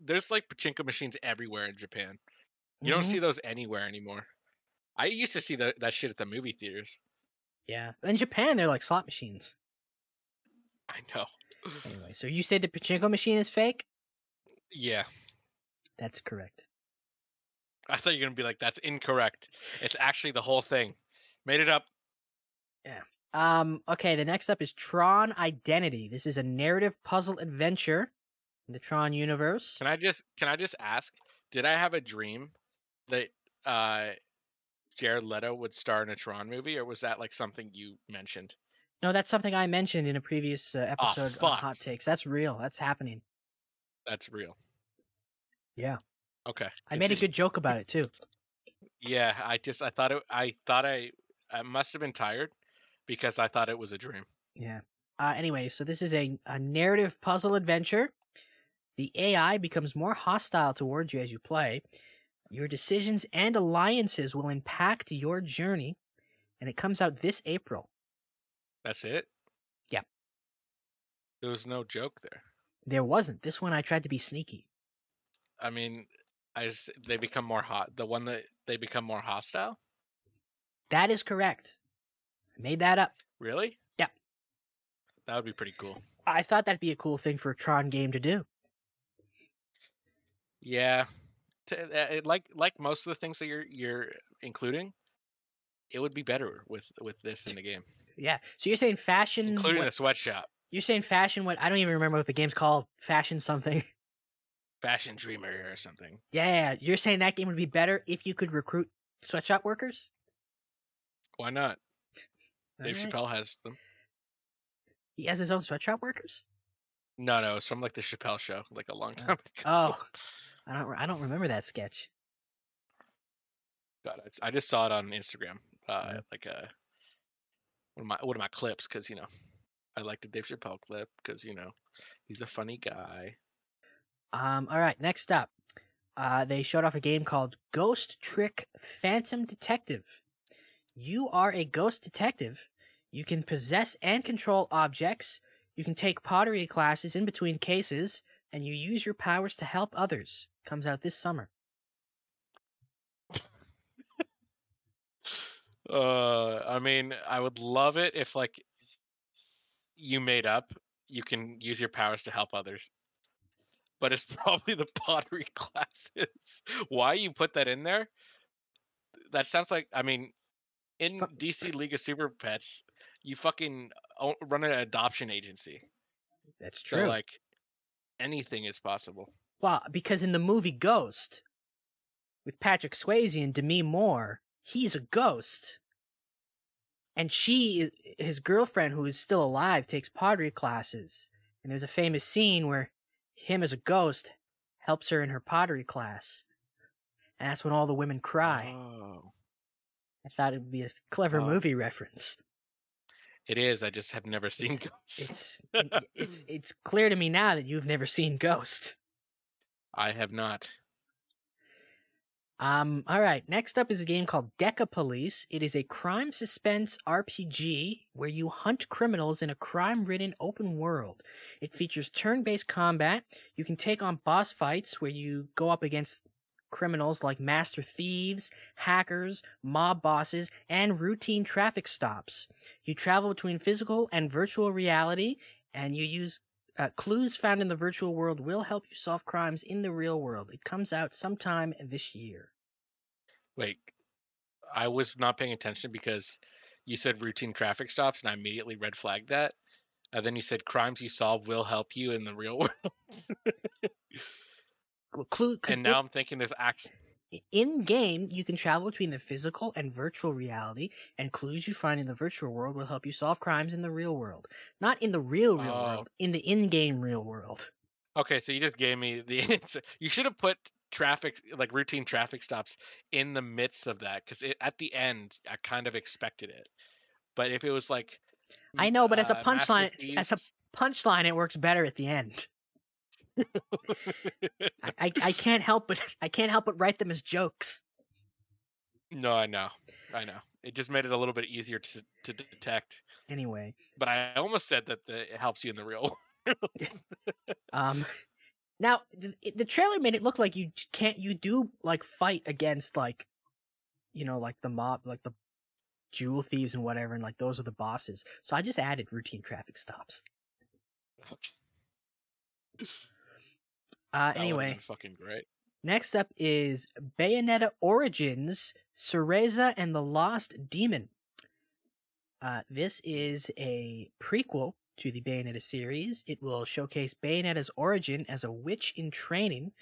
there's like pachinko machines everywhere in Japan. You don't see those anywhere anymore. I used to see that shit at the movie theaters. Yeah. In Japan, they're like slot machines. I know. Anyway, so you said the pachinko machine is fake? Yeah. That's correct. I thought you were going to be like, that's incorrect. It's actually the whole thing. Made it up. Yeah. Okay, the next up is Tron Identity. This is a narrative puzzle adventure in the Tron universe. Can I just ask, did I have a dream that Jared Leto would star in a Tron movie, or was that like something you mentioned? No, that's something I mentioned in a previous episode on Hot Takes. That's real. That's happening. That's real. Yeah. Okay. I made a good joke about it too. Yeah, I must have been tired because I thought it was a dream. Yeah. Anyway, so this is a narrative puzzle adventure. The AI becomes more hostile towards you as you play. Your decisions and alliances will impact your journey, and it comes out this April. That's it? Yeah. There was no joke there. There wasn't. This one I tried to be sneaky. I mean, they become more hot. The one that they become more hostile? That is correct. I made that up. Really? Yeah. That would be pretty cool. I thought that'd be a cool thing for a Tron game to do. Yeah. Like most of the things that you're including, it would be better with this in the game. Yeah. So you're saying fashion... Including the sweatshop. You're saying fashion... What? I don't even remember what the game's called. Fashion something. Fashion Dreamer or something. Yeah. You're saying that game would be better if you could recruit sweatshop workers? Why not? Dave Chappelle has them. He has his own sweatshop workers? No. It's from like the Chappelle Show, like a long time ago. Oh. I don't remember that sketch. God, I just saw it on Instagram, like one of my clips, because I like the Dave Chappelle clip because he's a funny guy. All right, next up, they showed off a game called Ghost Trick Phantom Detective. You are a ghost detective. You can possess and control objects. You can take pottery classes in between cases. And you use your powers to help others. Comes out this summer. I mean, I would love it if, like, you made up, you can use your powers to help others. But it's probably the pottery classes. Why you put that in there? That sounds like, I mean, in DC League of Super Pets, you fucking run an adoption agency. That's true. So, like, anything is possible. Well, because in the movie Ghost, with Patrick Swayze and Demi Moore, he's a ghost. And his girlfriend, who is still alive, takes pottery classes. And there's a famous scene where him as a ghost helps her in her pottery class. And that's when all the women cry. Oh. I thought it would be a clever movie reference. It is. I just have never seen Ghost. It's clear to me now that you've never seen Ghost. I have not. All right. Next up is a game called Deca Police. It is a crime suspense RPG where you hunt criminals in a crime-ridden open world. It features turn-based combat. You can take on boss fights where you go up against criminals like master thieves, hackers, mob bosses, and routine traffic stops. You travel between physical and virtual reality, and you use clues found in the virtual world will help you solve crimes in the real world. It comes out sometime this year. Wait, I was not paying attention because you said routine traffic stops, and I immediately red flagged that. Then you said crimes you solve will help you in the real world. Well, and now I'm thinking there's action. In-game, you can travel between the physical and virtual reality, and clues you find in the virtual world will help you solve crimes in the real world. Not in the real world, in the in-game real world. Okay, so you just gave me the answer. You should have put traffic, like routine traffic stops, in the midst of that, because at the end, I kind of expected it. But if it was like... I know, but as a punchline, it works better at the end. I can't help but write them as jokes. No, I know. It just made it a little bit easier to detect. Anyway, but I almost said that it helps you in the real world. Now the trailer made it look like you do fight against the mob, like the jewel thieves and whatever, and those are the bosses. So I just added routine traffic stops. Okay. Anyway, fucking great. Next up is Bayonetta Origins, Cereza and the Lost Demon. This is a prequel to the Bayonetta series. It will showcase Bayonetta's origin as a witch in training.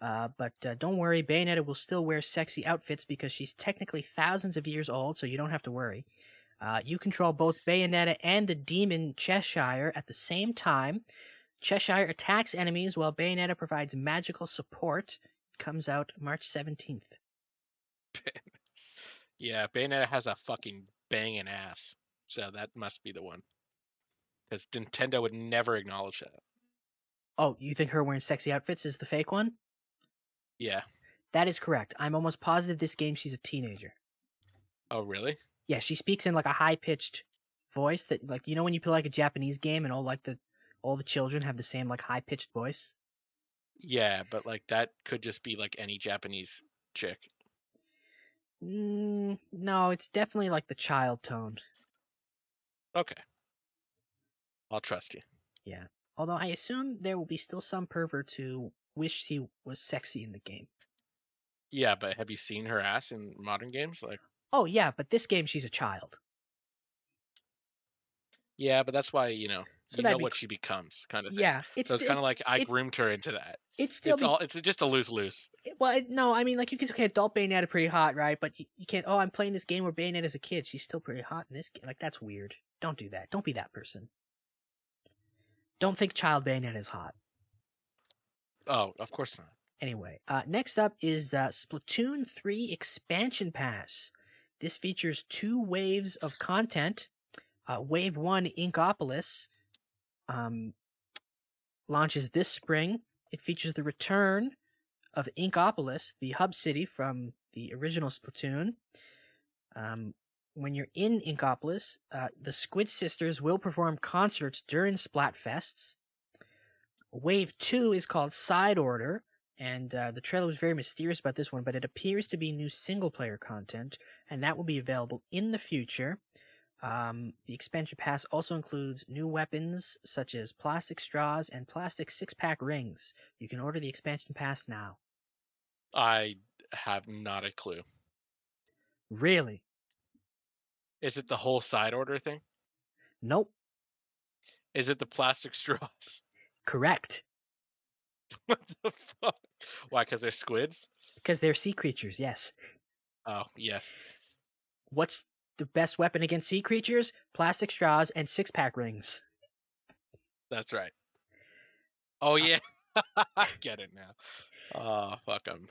But don't worry, Bayonetta will still wear sexy outfits because she's technically thousands of years old, so you don't have to worry. You control both Bayonetta and the demon Cheshire at the same time. Cheshire attacks enemies while Bayonetta provides magical support. It comes out March 17th. Yeah, Bayonetta has a fucking banging ass. So that must be the one. Because Nintendo would never acknowledge that. Oh, you think her wearing sexy outfits is the fake one? Yeah. That is correct. I'm almost positive this game she's a teenager. Oh, really? Yeah, she speaks in a high-pitched voice that, when you play a Japanese game and all the children have the same high-pitched voice. Yeah, but that could just be any Japanese chick. No, it's definitely the child tone. Okay. I'll trust you. Yeah. Although I assume there will be still some perverts who wish she was sexy in the game. Yeah, but have you seen her ass in modern games? Oh, yeah, but this game she's a child. Yeah, but that's why, so you know what she becomes, kind of thing. Yeah. It's kind of I groomed her into that. It's just a loose. Well, no, I mean, you can adult Bayonetta pretty hot, right? But you can't, I'm playing this game where Bayonetta's a kid. She's still pretty hot in this game. That's weird. Don't do that. Don't be that person. Don't think child Bayonetta's hot. Oh, of course not. Anyway, next up is Splatoon 3 Expansion Pass. This features two waves of content. Wave 1, Inkopolis, launches this spring. It features the return of Inkopolis, the hub city from the original Splatoon. When you're in Inkopolis, the Squid Sisters will perform concerts during Splatfests. Wave 2 is called Side Order, and the trailer was very mysterious about this one, but it appears to be new single-player content, and that will be available in the future. The expansion pass also includes new weapons such as plastic straws and plastic 6-pack rings. You can order the expansion pass now. I have not a clue. Really? Is it the whole side order thing? Nope. Is it the plastic straws? Correct. What the fuck? Why? Because they're squids? Because they're sea creatures, yes. Oh, yes. What's the best weapon against sea creatures? Plastic straws and 6-pack rings. That's right. Oh, yeah. I get it now. Oh, fuck. I'm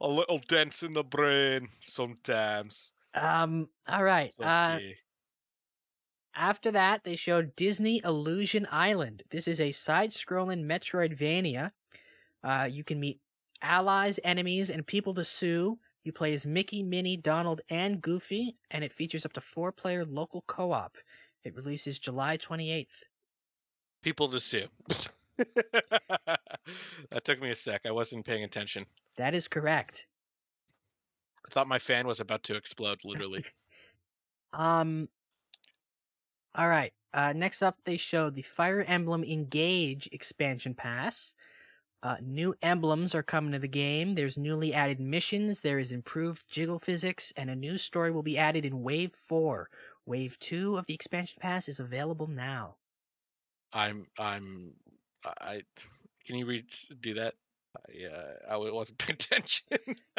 a little dense in the brain sometimes. All right. Okay. After that, they showed Disney Illusion Island. This is a side-scrolling Metroidvania. You can meet allies, enemies, and people to sue. You play as Mickey, Minnie, Donald, and Goofy, and it features up to 4-player local co-op. It releases July 28th. People to sue. That took me a sec. I wasn't paying attention. That is correct. I thought my fan was about to explode, literally. All right. Next up, they showed the Fire Emblem Engage expansion pass. New emblems are coming to the game. There's newly added missions. There is improved jiggle physics, and a new story will be added in Wave 4. Wave 2 of the expansion pass is available now. Can you do that? I wasn't paying attention.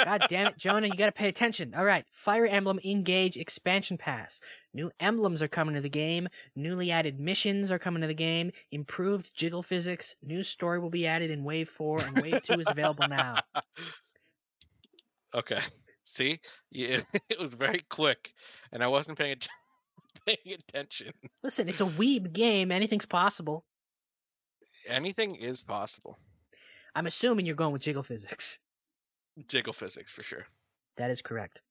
God damn it, Jonah, you gotta pay attention. All right, Fire Emblem Engage expansion pass. New emblems are coming to the game. Newly added missions are coming to the game. Improved jiggle physics. New story will be added in Wave 4, and Wave 2 is available now. Okay. See? Yeah, it was very quick, and I wasn't paying attention. Listen, it's a weeb game. Anything's possible. Anything is possible. I'm assuming you're going with jiggle physics. Jiggle physics, for sure. That is correct.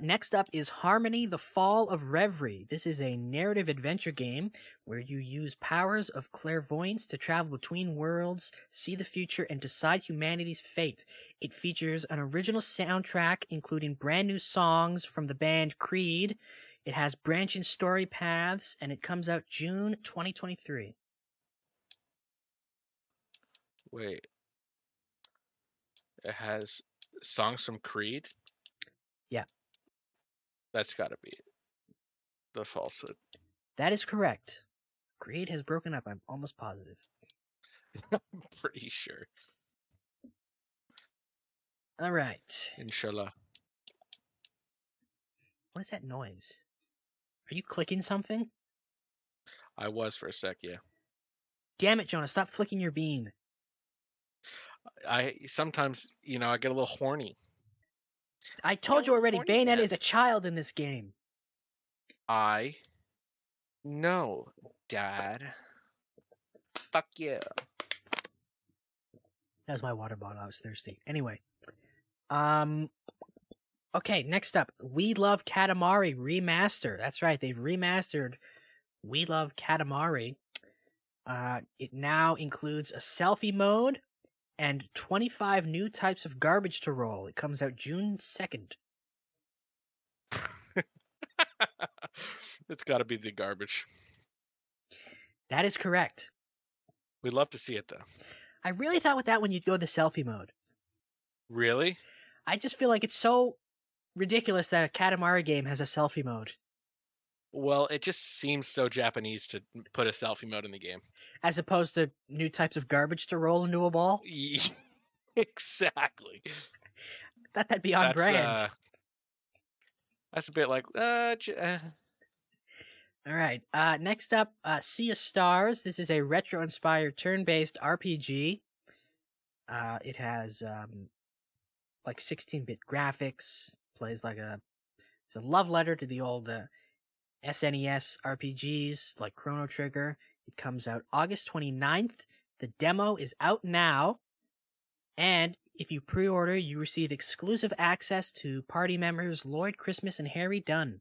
Next up is Harmony, The Fall of Reverie. This is a narrative adventure game where you use powers of clairvoyance to travel between worlds, see the future, and decide humanity's fate. It features an original soundtrack, including brand new songs from the band Creed. It has branching story paths, and it comes out June 2023. Wait, it has songs from Creed? Yeah. That's got to be the falsehood. That is correct. Creed has broken up, I'm almost positive. I'm pretty sure. All right. Inshallah. What is that noise? Are you clicking something? I was for a sec, yeah. Damn it, Jonah, stop flicking your bean. I sometimes, I get a little horny. I told you already, Bayonetta is a child in this game. I know, Dad. Fuck you. That was my water bottle. I was thirsty. Anyway. Okay, next up. We Love Katamari Remaster. That's right. They've remastered We Love Katamari. It now includes a selfie mode and 25 new types of garbage to roll. It comes out June 2nd. It's got to be the garbage. That is correct. We'd love to see it, though. I really thought with that one you'd go the selfie mode. Really? I just feel like it's so ridiculous that a Katamari game has a selfie mode. Well, it just seems so Japanese to put a selfie mode in the game. As opposed to new types of garbage to roll into a ball? Yeah, exactly. I thought that'd be on brand. That's a bit like... All right. Next up, Sea of Stars. This is a retro-inspired turn-based RPG. It has 16-bit graphics. Plays like a... It's a love letter to the old... SNES RPGs like Chrono Trigger. It comes out August 29th. The demo is out now. And if you pre-order, you receive exclusive access to party members Lloyd Christmas and Harry Dunn.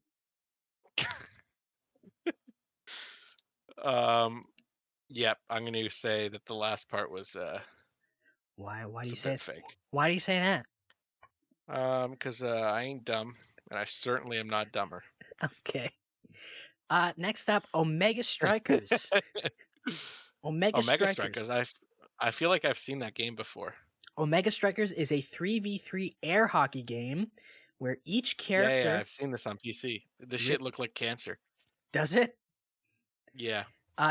Yep, I'm going to say that the last part was Why do you say fake? Why do you say that? Because I ain't dumb, and I certainly am not dumber. Okay. Next up, Omega Strikers. Omega Strikers. I feel like I've seen that game before. Omega Strikers is a 3v3 air hockey game where each character... Yeah, I've seen this on PC. This shit looked like cancer. Does it? Yeah.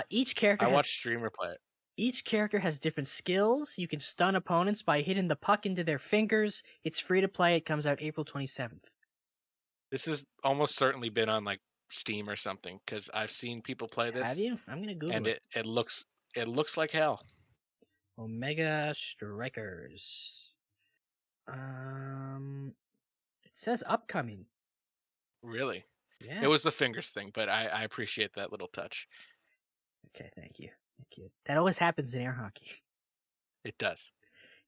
Each character watched streamer play it. Each character has different skills. You can stun opponents by hitting the puck into their fingers. It's free to play. It comes out April 27th. This has almost certainly been on Steam or something, because I've seen people play this. Have you? I'm gonna Google it. And it looks like hell. Omega Strikers. It says upcoming. Really? Yeah. It was the fingers thing, but I appreciate that little touch. Okay, thank you. Thank you. That always happens in air hockey. It does.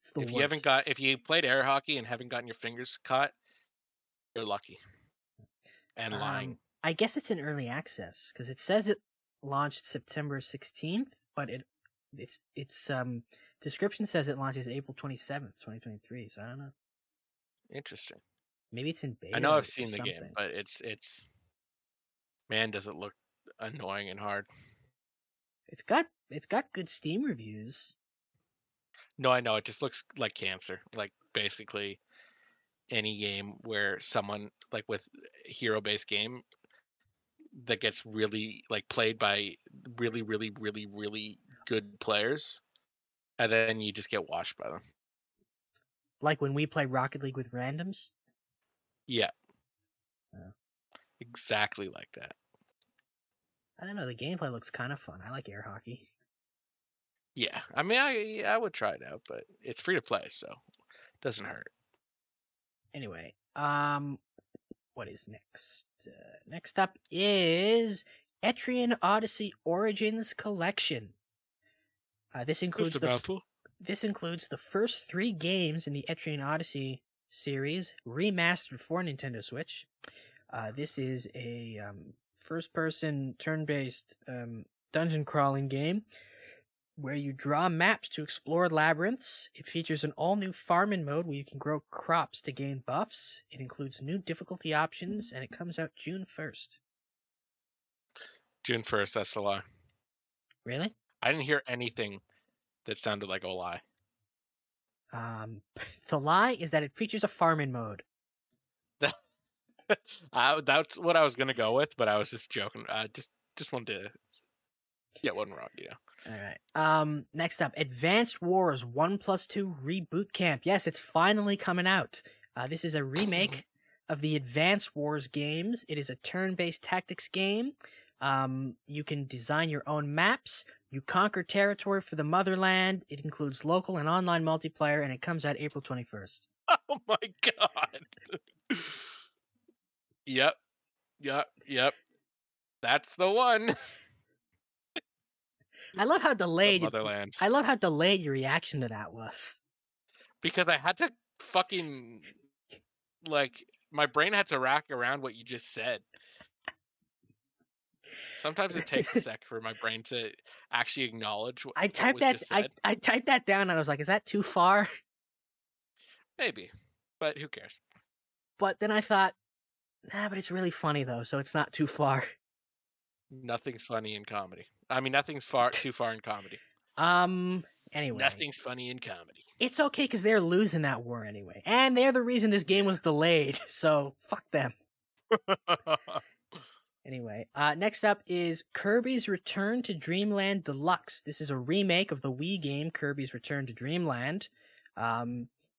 It's the worst. If you played air hockey and haven't gotten your fingers caught, you're lucky. And lying. I guess it's in early access because it says it launched September 16th, but its description says it launches April 27th, 2023. So I don't know. Interesting. Maybe it's in beta. I know I've seen the game, but it's man, does it look annoying and hard. It's got good Steam reviews. No, I know. It just looks like cancer. Like basically any game where someone like with hero-based game that gets really like played by really, really, really, really good players, and then you just get washed by them. Like when we play Rocket League with randoms? Yeah. Oh. Exactly like that. I don't know. The gameplay looks kind of fun. I like air hockey. Yeah. I mean, I would try it out, but it's free to play, so it doesn't hurt. Anyway, what is next? Next up is Etrian Odyssey Origins Collection. This includes the first three games in the Etrian Odyssey series, remastered for Nintendo Switch. This is a first-person, turn-based dungeon-crawling game where you draw maps to explore labyrinths. It features an all-new farming mode where you can grow crops to gain buffs. It includes new difficulty options, and it comes out June 1st. June 1st, that's a lie. Really? I didn't hear anything that sounded like a lie. The lie is that it features a farming mode. That's what I was going to go with, but I was just joking. I just wanted to get one wrong, you know. All right. Next up, Advanced Wars 1+2 Reboot Camp. Yes, it's finally coming out. This is a remake of the Advanced Wars games. It is a turn-based tactics game. You can design your own maps. You conquer territory for the motherland. It includes local and online multiplayer, and it comes out April 21st. Oh, my God. Yep. That's the one. I love how delayed your reaction to that was. Because I had to fucking my brain had to rack around what you just said. Sometimes it takes a sec for my brain to actually acknowledge what I typed what was just said. I typed that down and I was like, is that too far? Maybe. But who cares? But then I thought, nah, but it's really funny though, so it's not too far. Nothing's funny in comedy. I mean, nothing's too far in comedy. Anyway. Nothing's funny in comedy. It's okay because they're losing that war anyway. And they're the reason this game was delayed. So, fuck them. Anyway. Next up is Kirby's Return to Dreamland Deluxe. This is a remake of the Wii game Kirby's Return to Dreamland.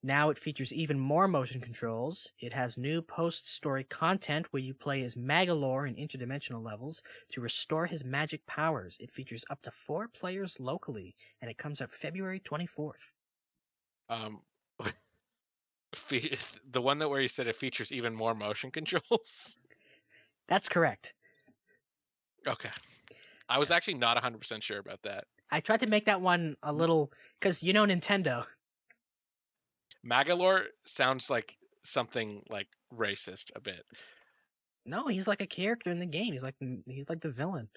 Now it features even more motion controls. It has new post-story content where you play as Magalore in interdimensional levels to restore his magic powers. It features up to 4 players locally, and it comes out February 24th. The one that where you said it features even more motion controls? That's correct. Okay. I was actually not 100% sure about that. I tried to make that one a little... because you know Nintendo... Magalore sounds like something like racist a bit. No, he's like a character in the game. He's like the villain.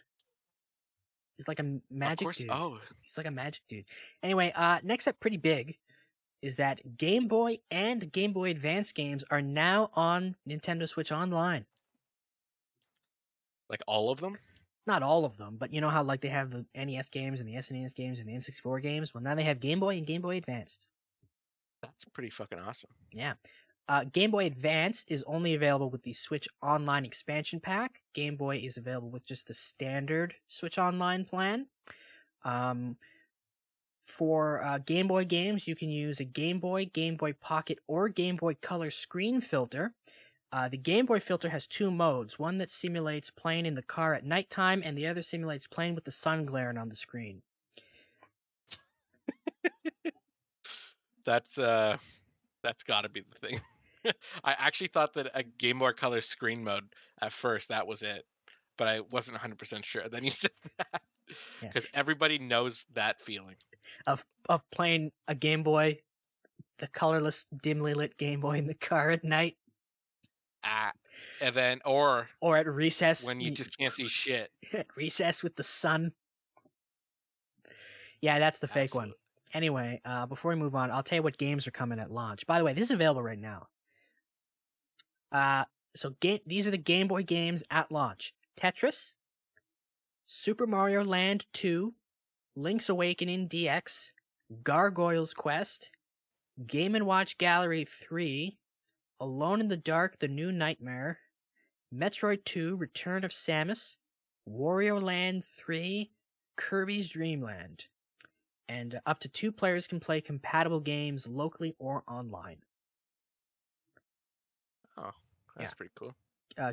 He's like a magic dude. Oh. He's like a magic dude. Anyway, next up pretty big is that Game Boy and Game Boy Advance games are now on Nintendo Switch Online. Like all of them? Not all of them, but you know how like they have the NES games and the SNES games and the N64 games? Well, now they have Game Boy and Game Boy Advanced. That's pretty fucking awesome. Yeah. Game Boy Advance is only available with the Switch Online expansion pack. Game Boy is available with just the standard Switch Online plan. For Game Boy games, you can use a Game Boy, Game Boy Pocket, or Game Boy Color screen filter. The Game Boy filter has 2 modes, one that simulates playing in the car at nighttime, and the other simulates playing with the sun glaring on the screen. That's gotta be the thing. I actually thought that a Game Boy Color screen mode at first, that was it, but I wasn't 100% sure. Then you said that because everybody knows that feeling of playing a Game Boy, the colorless, dimly lit Game Boy in the car at night. And then, or at recess when you just can't see shit. At recess with the sun. Yeah, that's the fake one. Anyway, before we move on, I'll tell you what games are coming at launch. By the way, this is available right now. These are the Game Boy games at launch. Tetris, Super Mario Land 2, Link's Awakening DX, Gargoyle's Quest, Game & Watch Gallery 3, Alone in the Dark, The New Nightmare, Metroid 2, Return of Samus, Wario Land 3, Kirby's Dream Land. And up to 2 players can play compatible games locally or online. Oh, that's pretty cool.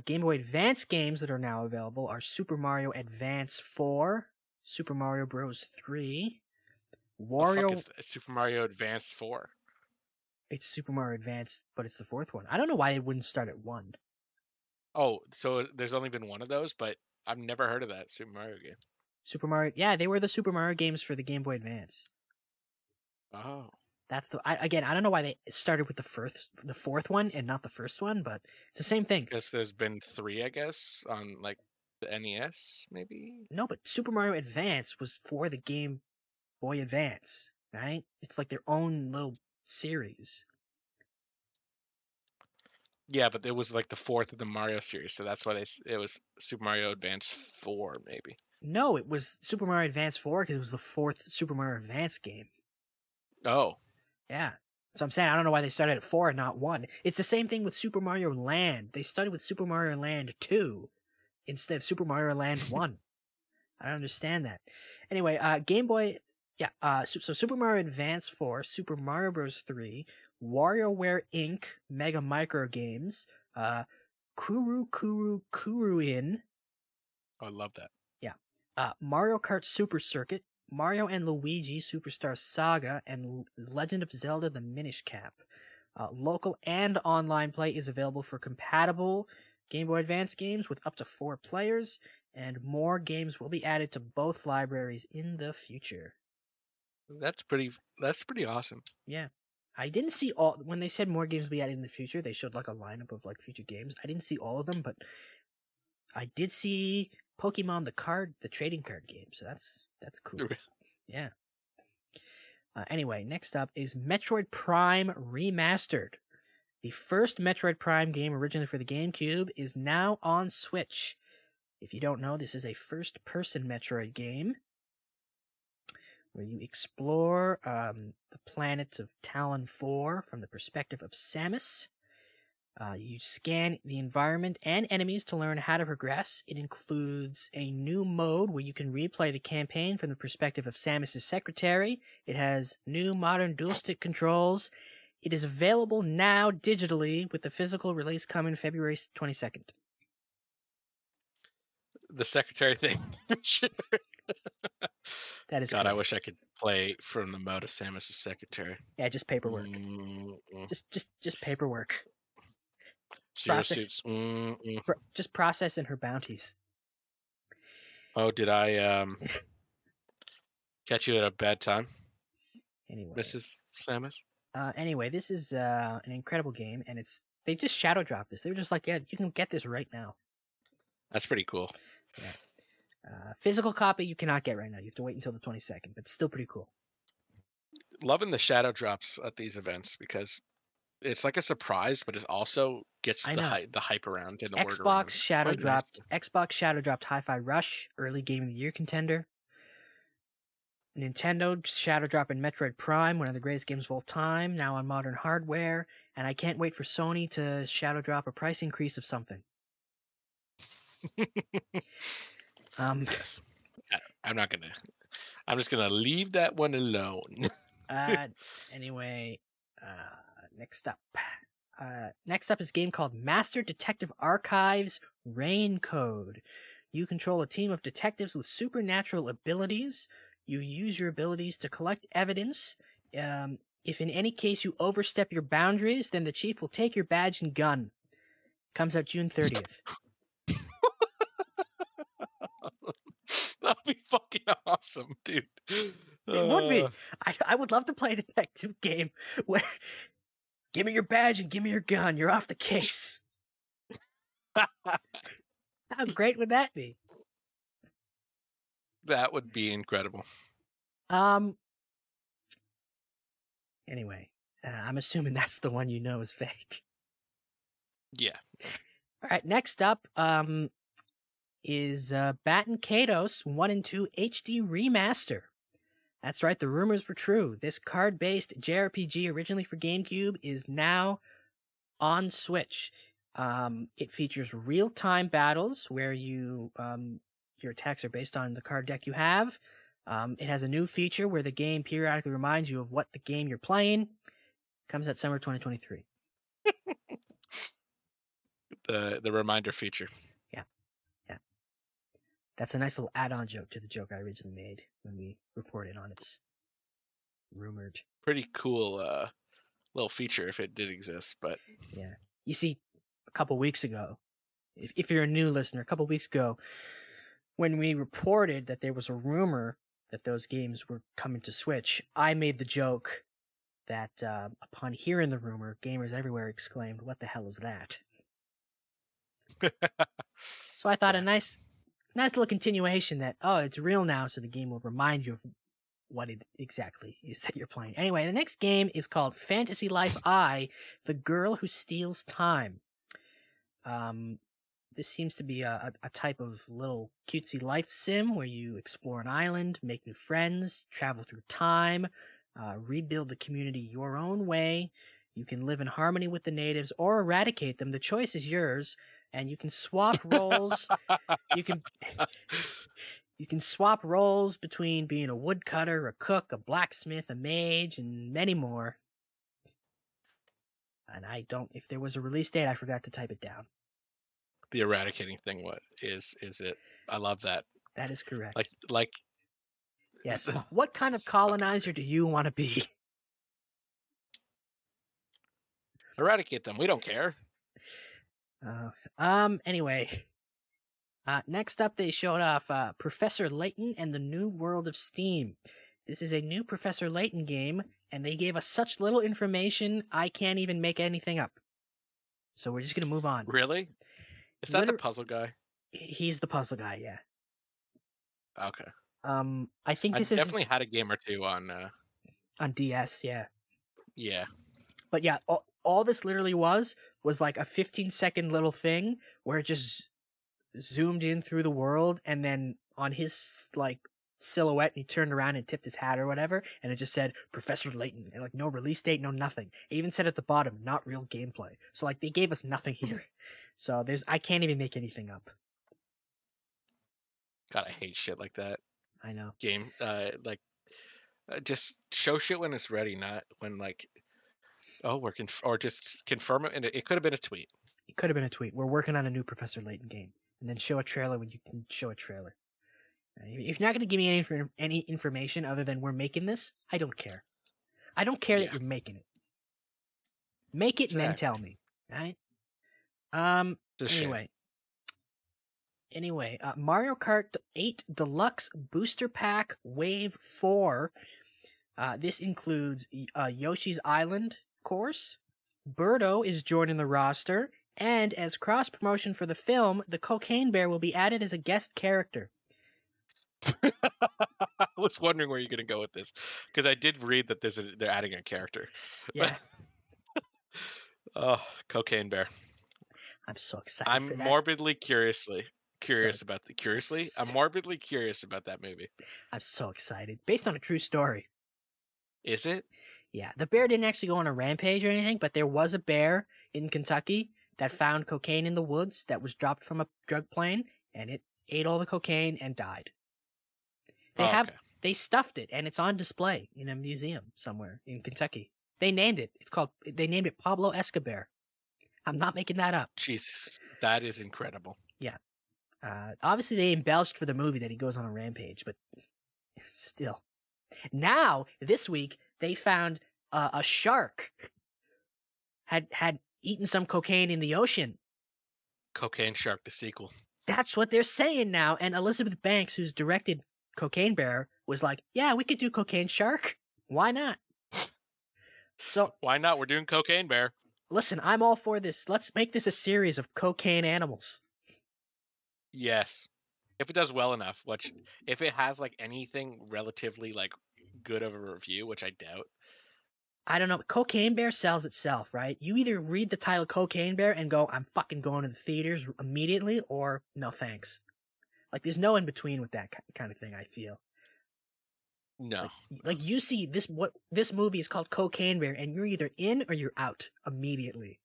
Game Boy Advance games that are now available are Super Mario Advance 4, Super Mario Bros. 3, Wario... The fuck is Super Mario Advance 4? It's Super Mario Advance, but it's the 4th one. I don't know why it wouldn't start at 1. Oh, so there's only been one of those, but I've never heard of that Super Mario game. Super Mario, yeah, they were the Super Mario games for the Game Boy Advance. Oh, that's the. I don't know why they started with the fourth one, and not the first one, but it's the same thing. Because there's been 3, I guess, on like the NES, maybe. No, but Super Mario Advance was for the Game Boy Advance, right? It's like their own little series. Yeah, but it was like the 4th of the Mario series, so that's why it was Super Mario Advance 4, maybe. No, it was Super Mario Advance 4 because it was the 4th Super Mario Advance game. Oh. Yeah. So I'm saying I don't know why they started at 4 and not 1. It's the same thing with Super Mario Land. They started with Super Mario Land 2 instead of Super Mario Land 1. I don't understand that. Anyway, Game Boy... Yeah, so Super Mario Advance 4, Super Mario Bros. 3, WarioWare Inc., Mega Micro Games, Kuruin. Oh, I love that. Mario Kart Super Circuit, Mario and Luigi Superstar Saga, and Legend of Zelda The Minish Cap. Local and online play is available for compatible Game Boy Advance games with up to 4 players, and more games will be added to both libraries in the future. That's pretty awesome. Yeah. I didn't see all... When they said more games will be added in the future, they showed like a lineup of like future games. I didn't see all of them, but I did see... Pokemon the trading card game, so that's cool. Yeah. Anyway, next up is Metroid Prime Remastered. The first Metroid Prime game originally for the GameCube is now on Switch. If you don't know, this is a first-person Metroid game where you explore the planet of Talon 4 from the perspective of Samus. You scan the environment and enemies to learn how to progress. It includes a new mode where you can replay the campaign from the perspective of Samus' secretary. It has new modern dual-stick controls. It is available now digitally, with the physical release coming February 22nd. The secretary thing. Sure. That is God, correct. I wish I could play from the mode of Samus' secretary. Yeah, just paperwork. Mm-hmm. Just paperwork. Just processing her bounties. Oh, did I catch you at a bad time? Anyway, Mrs. Samus. Anyway, this is an incredible game, and they just shadow dropped this. They were just like, yeah, you can get this right now. That's pretty cool. Yeah. Physical copy you cannot get right now. You have to wait until the 22nd, but still pretty cool. Loving the shadow drops at these events because it's like a surprise, but it also gets the hype around and the Xbox word around. Xbox Shadow dropped Hi-Fi Rush, early Game of the Year contender. Nintendo Shadow dropping Metroid Prime, one of the greatest games of all time, now on modern hardware. And I can't wait for Sony to shadow drop a price increase of something. Yes. I'm just going to leave that one alone. Anyway... Next up is a game called Master Detective Archives Rain Code. You control a team of detectives with supernatural abilities. You use your abilities to collect evidence. If in any case you overstep your boundaries, then the chief will take your badge and gun. Comes out June 30th. That'd be fucking awesome, dude. It would be. I would love to play a detective game where give me your badge and give me your gun. You're off the case. How great would that be? That would be incredible. Anyway, I'm assuming that's the one you know is fake. Yeah. All right, next up is Baton Kato's 1 and 2 HD Remaster. That's right, the rumors were true. This card-based JRPG originally for GameCube is now on Switch. It features real-time battles where you your attacks are based on the card deck you have. It has a new feature where the game periodically reminds you of what the game you're playing. Comes out summer 2023. The reminder feature. Yeah. Yeah. That's a nice little add-on joke to the joke I originally made when we reported on its rumored. Pretty cool little feature if it did exist, but... Yeah. You see, a couple weeks ago, if you're a new listener, a couple weeks ago, when we reported that there was a rumor that those games were coming to Switch, I made the joke that upon hearing the rumor, gamers everywhere exclaimed, "What the hell is that?" So I thought a nice little continuation that, oh, it's real now, so the game will remind you of what it exactly is that you're playing. Anyway, the next game is called Fantasy Life I, The Girl Who Steals Time. This seems to be a type of little cutesy life sim where you explore an island, make new friends, travel through time, rebuild the community your own way. You can live in harmony with the natives or eradicate them. The choice is yours, and you can swap roles. You can swap roles between being a woodcutter, a cook, a blacksmith, a mage, and many more. And I don't. If there was a release date, I forgot to type it down. The eradicating thing. What is it? I love that. That is correct. Like. Yes. What kind of colonizer do you want to be? Eradicate them. We don't care. Anyway. Next up, they showed off Professor Layton and the New World of Steam. This is a new Professor Layton game, and they gave us such little information, I can't even make anything up. So we're just going to move on. Really? Is that the puzzle guy? He's the puzzle guy, yeah. Okay. I think this is definitely had a game or two on DS, yeah. Yeah. But yeah, all this literally was like a 15-second little thing where it just zoomed in through the world, and then on his like silhouette, and he turned around and tipped his hat or whatever, and it just said Professor Layton, and like no release date, no nothing. It even said at the bottom, not real gameplay. So like they gave us nothing here. So I can't even make anything up. God, I hate shit like that. I know. Game just show shit when it's ready, not when like or just confirm it. And it could have been a tweet. It could have been a tweet. We're working on a new Professor Layton game, and then show a trailer when you can show a trailer. If you're not going to give me any information other than we're making this, I don't care. I don't care that you're making it. Make it and then tell me. All right? Anyway, Mario Kart 8 Deluxe Booster Pack Wave 4. This includes Yoshi's Island course. Birdo is joining the roster. And as cross-promotion for the film, the Cocaine Bear will be added as a guest character. I was wondering where you're going to go with this, because I did read that they're adding a character. Yeah. Oh, Cocaine Bear! I'm so excited. I'm morbidly curious about that movie. I'm so excited. Based on a true story. Is it? Yeah. The bear didn't actually go on a rampage or anything, but there was a bear in Kentucky that found cocaine in the woods that was dropped from a drug plane, and it ate all the cocaine and died. They stuffed it, and it's on display in a museum somewhere in Kentucky. They named it. They named it Pablo Escobar. I'm not making that up. Jesus, that is incredible. Yeah. Obviously, they embellished for the movie that he goes on a rampage, but still. Now, this week, they found a shark had eaten some cocaine in the ocean. Cocaine Shark, the sequel. That's what they're saying now. And Elizabeth Banks, who's directed Cocaine Bear, was like, yeah, we could do Cocaine Shark. Why not? So why not? We're doing Cocaine Bear. Listen, I'm all for this. Let's make this a series of cocaine animals. Yes. If it does well enough, which if it has like anything relatively like good of a review, which I doubt. I don't know. Cocaine Bear sells itself, right? You either read the title Cocaine Bear and go, I'm fucking going to the theaters immediately, or no thanks. Like, there's no in between with that kind of thing, I feel. No. Like you see this movie is called Cocaine Bear, and you're either in or you're out immediately.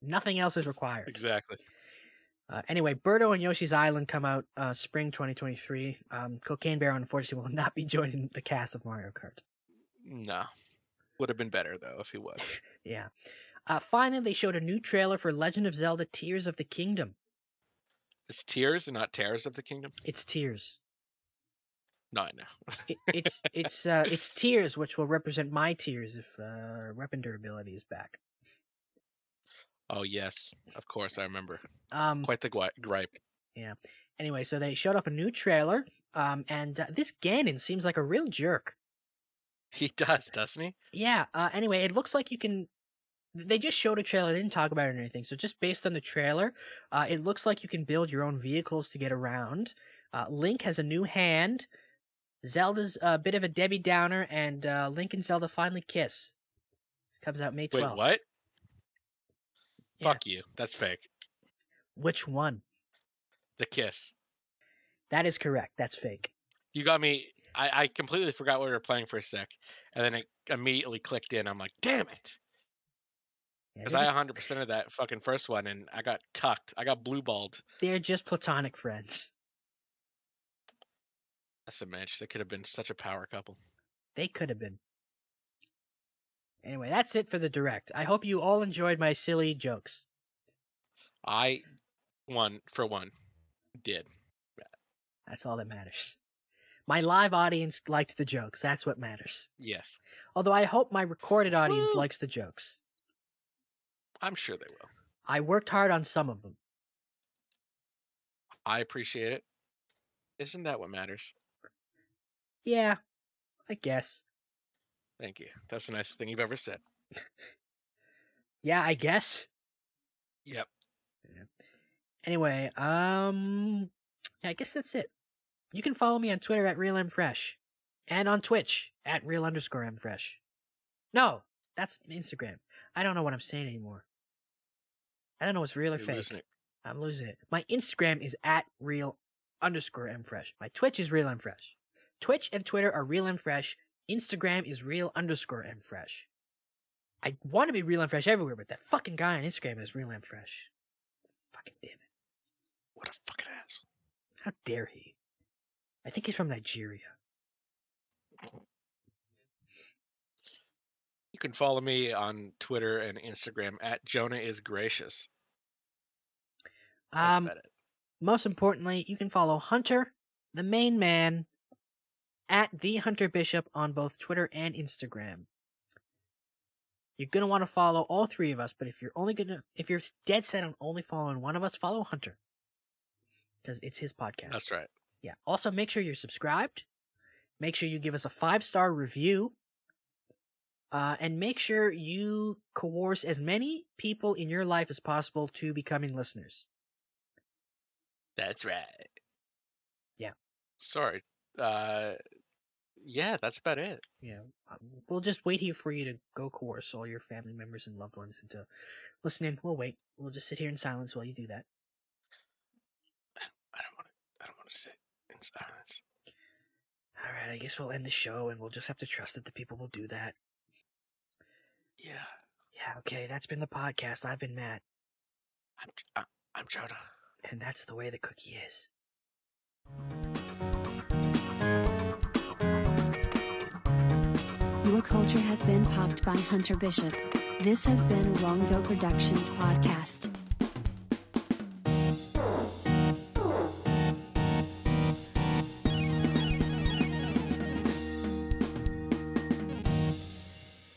Nothing else is required. Exactly. Anyway, Birdo and Yoshi's Island come out spring 2023. Cocaine Bear, unfortunately, will not be joining the cast of Mario Kart. No. Would have been better, though, if he was. Yeah. Finally, they showed a new trailer for Legend of Zelda Tears of the Kingdom. It's Tears and not Tears of the Kingdom? It's Tears. No, I know. it's Tears, which will represent my tears if weapon durability is back. Oh, yes. Of course, I remember. Quite the gripe. Yeah. Anyway, so they showed off a new trailer, and this Ganon seems like a real jerk. He does, doesn't he? Yeah. Anyway, it looks like you can... They just showed a trailer. They didn't talk about it or anything. So just based on the trailer, it looks like you can build your own vehicles to get around. Link has a new hand. Zelda's a bit of a Debbie Downer, and Link and Zelda finally kiss. This comes out May 12th. Wait, what? Yeah. Fuck you. That's fake. Which one? The kiss. That is correct. That's fake. You got me... I completely forgot what we were playing for a sec, and then it immediately clicked in. I'm like, damn it. Because I 100% of that fucking first one, and I got cucked. I got blue-balled. They're just platonic friends. That's a match. They could have been such a power couple. They could have been. Anyway, that's it for the Direct. I hope you all enjoyed my silly jokes. I did. That's all that matters. My live audience liked the jokes. That's what matters. Yes. Although I hope my recorded audience likes the jokes. I'm sure they will. I worked hard on some of them. I appreciate it. Isn't that what matters? Yeah, I guess. Thank you. That's the nicest thing you've ever said. Yeah, I guess. Yep. Yeah. Anyway, I guess that's it. You can follow me on Twitter at RealMFresh and on Twitch at Real_MFresh. No, that's Instagram. I don't know what I'm saying anymore. I don't know what's real or fake. I'm losing it. My Instagram is at Real_MFresh. My Twitch is RealMFresh. Twitch and Twitter are RealMFresh. Instagram is Real_MFresh. I want to be RealMFresh everywhere, but that fucking guy on Instagram is RealMFresh. Fucking damn it. What a fucking asshole. How dare he? I think he's from Nigeria. You can follow me on Twitter and Instagram at JonahIsGracious. Most importantly, you can follow Hunter, the main man, at the Hunter Bishop on both Twitter and Instagram. You're gonna want to follow all three of us, but if you're dead set on only following one of us, follow Hunter, because it's his podcast. That's right. Yeah. Also, make sure you're subscribed. Make sure you give us a 5-star review. And make sure you coerce as many people in your life as possible to becoming listeners. That's right. Yeah. Sorry. Yeah, that's about it. Yeah. We'll just wait here for you to go coerce all your family members and loved ones into listening. We'll wait. We'll just sit here in silence while you do that. Alright, I guess we'll end the show, and we'll just have to trust that the people will do that. Yeah. Yeah, okay, that's been the podcast. I've been Matt. I'm Jonah. And that's the way the cookie is. Your culture has been popped by Hunter Bishop. This has been a Longo Productions podcast.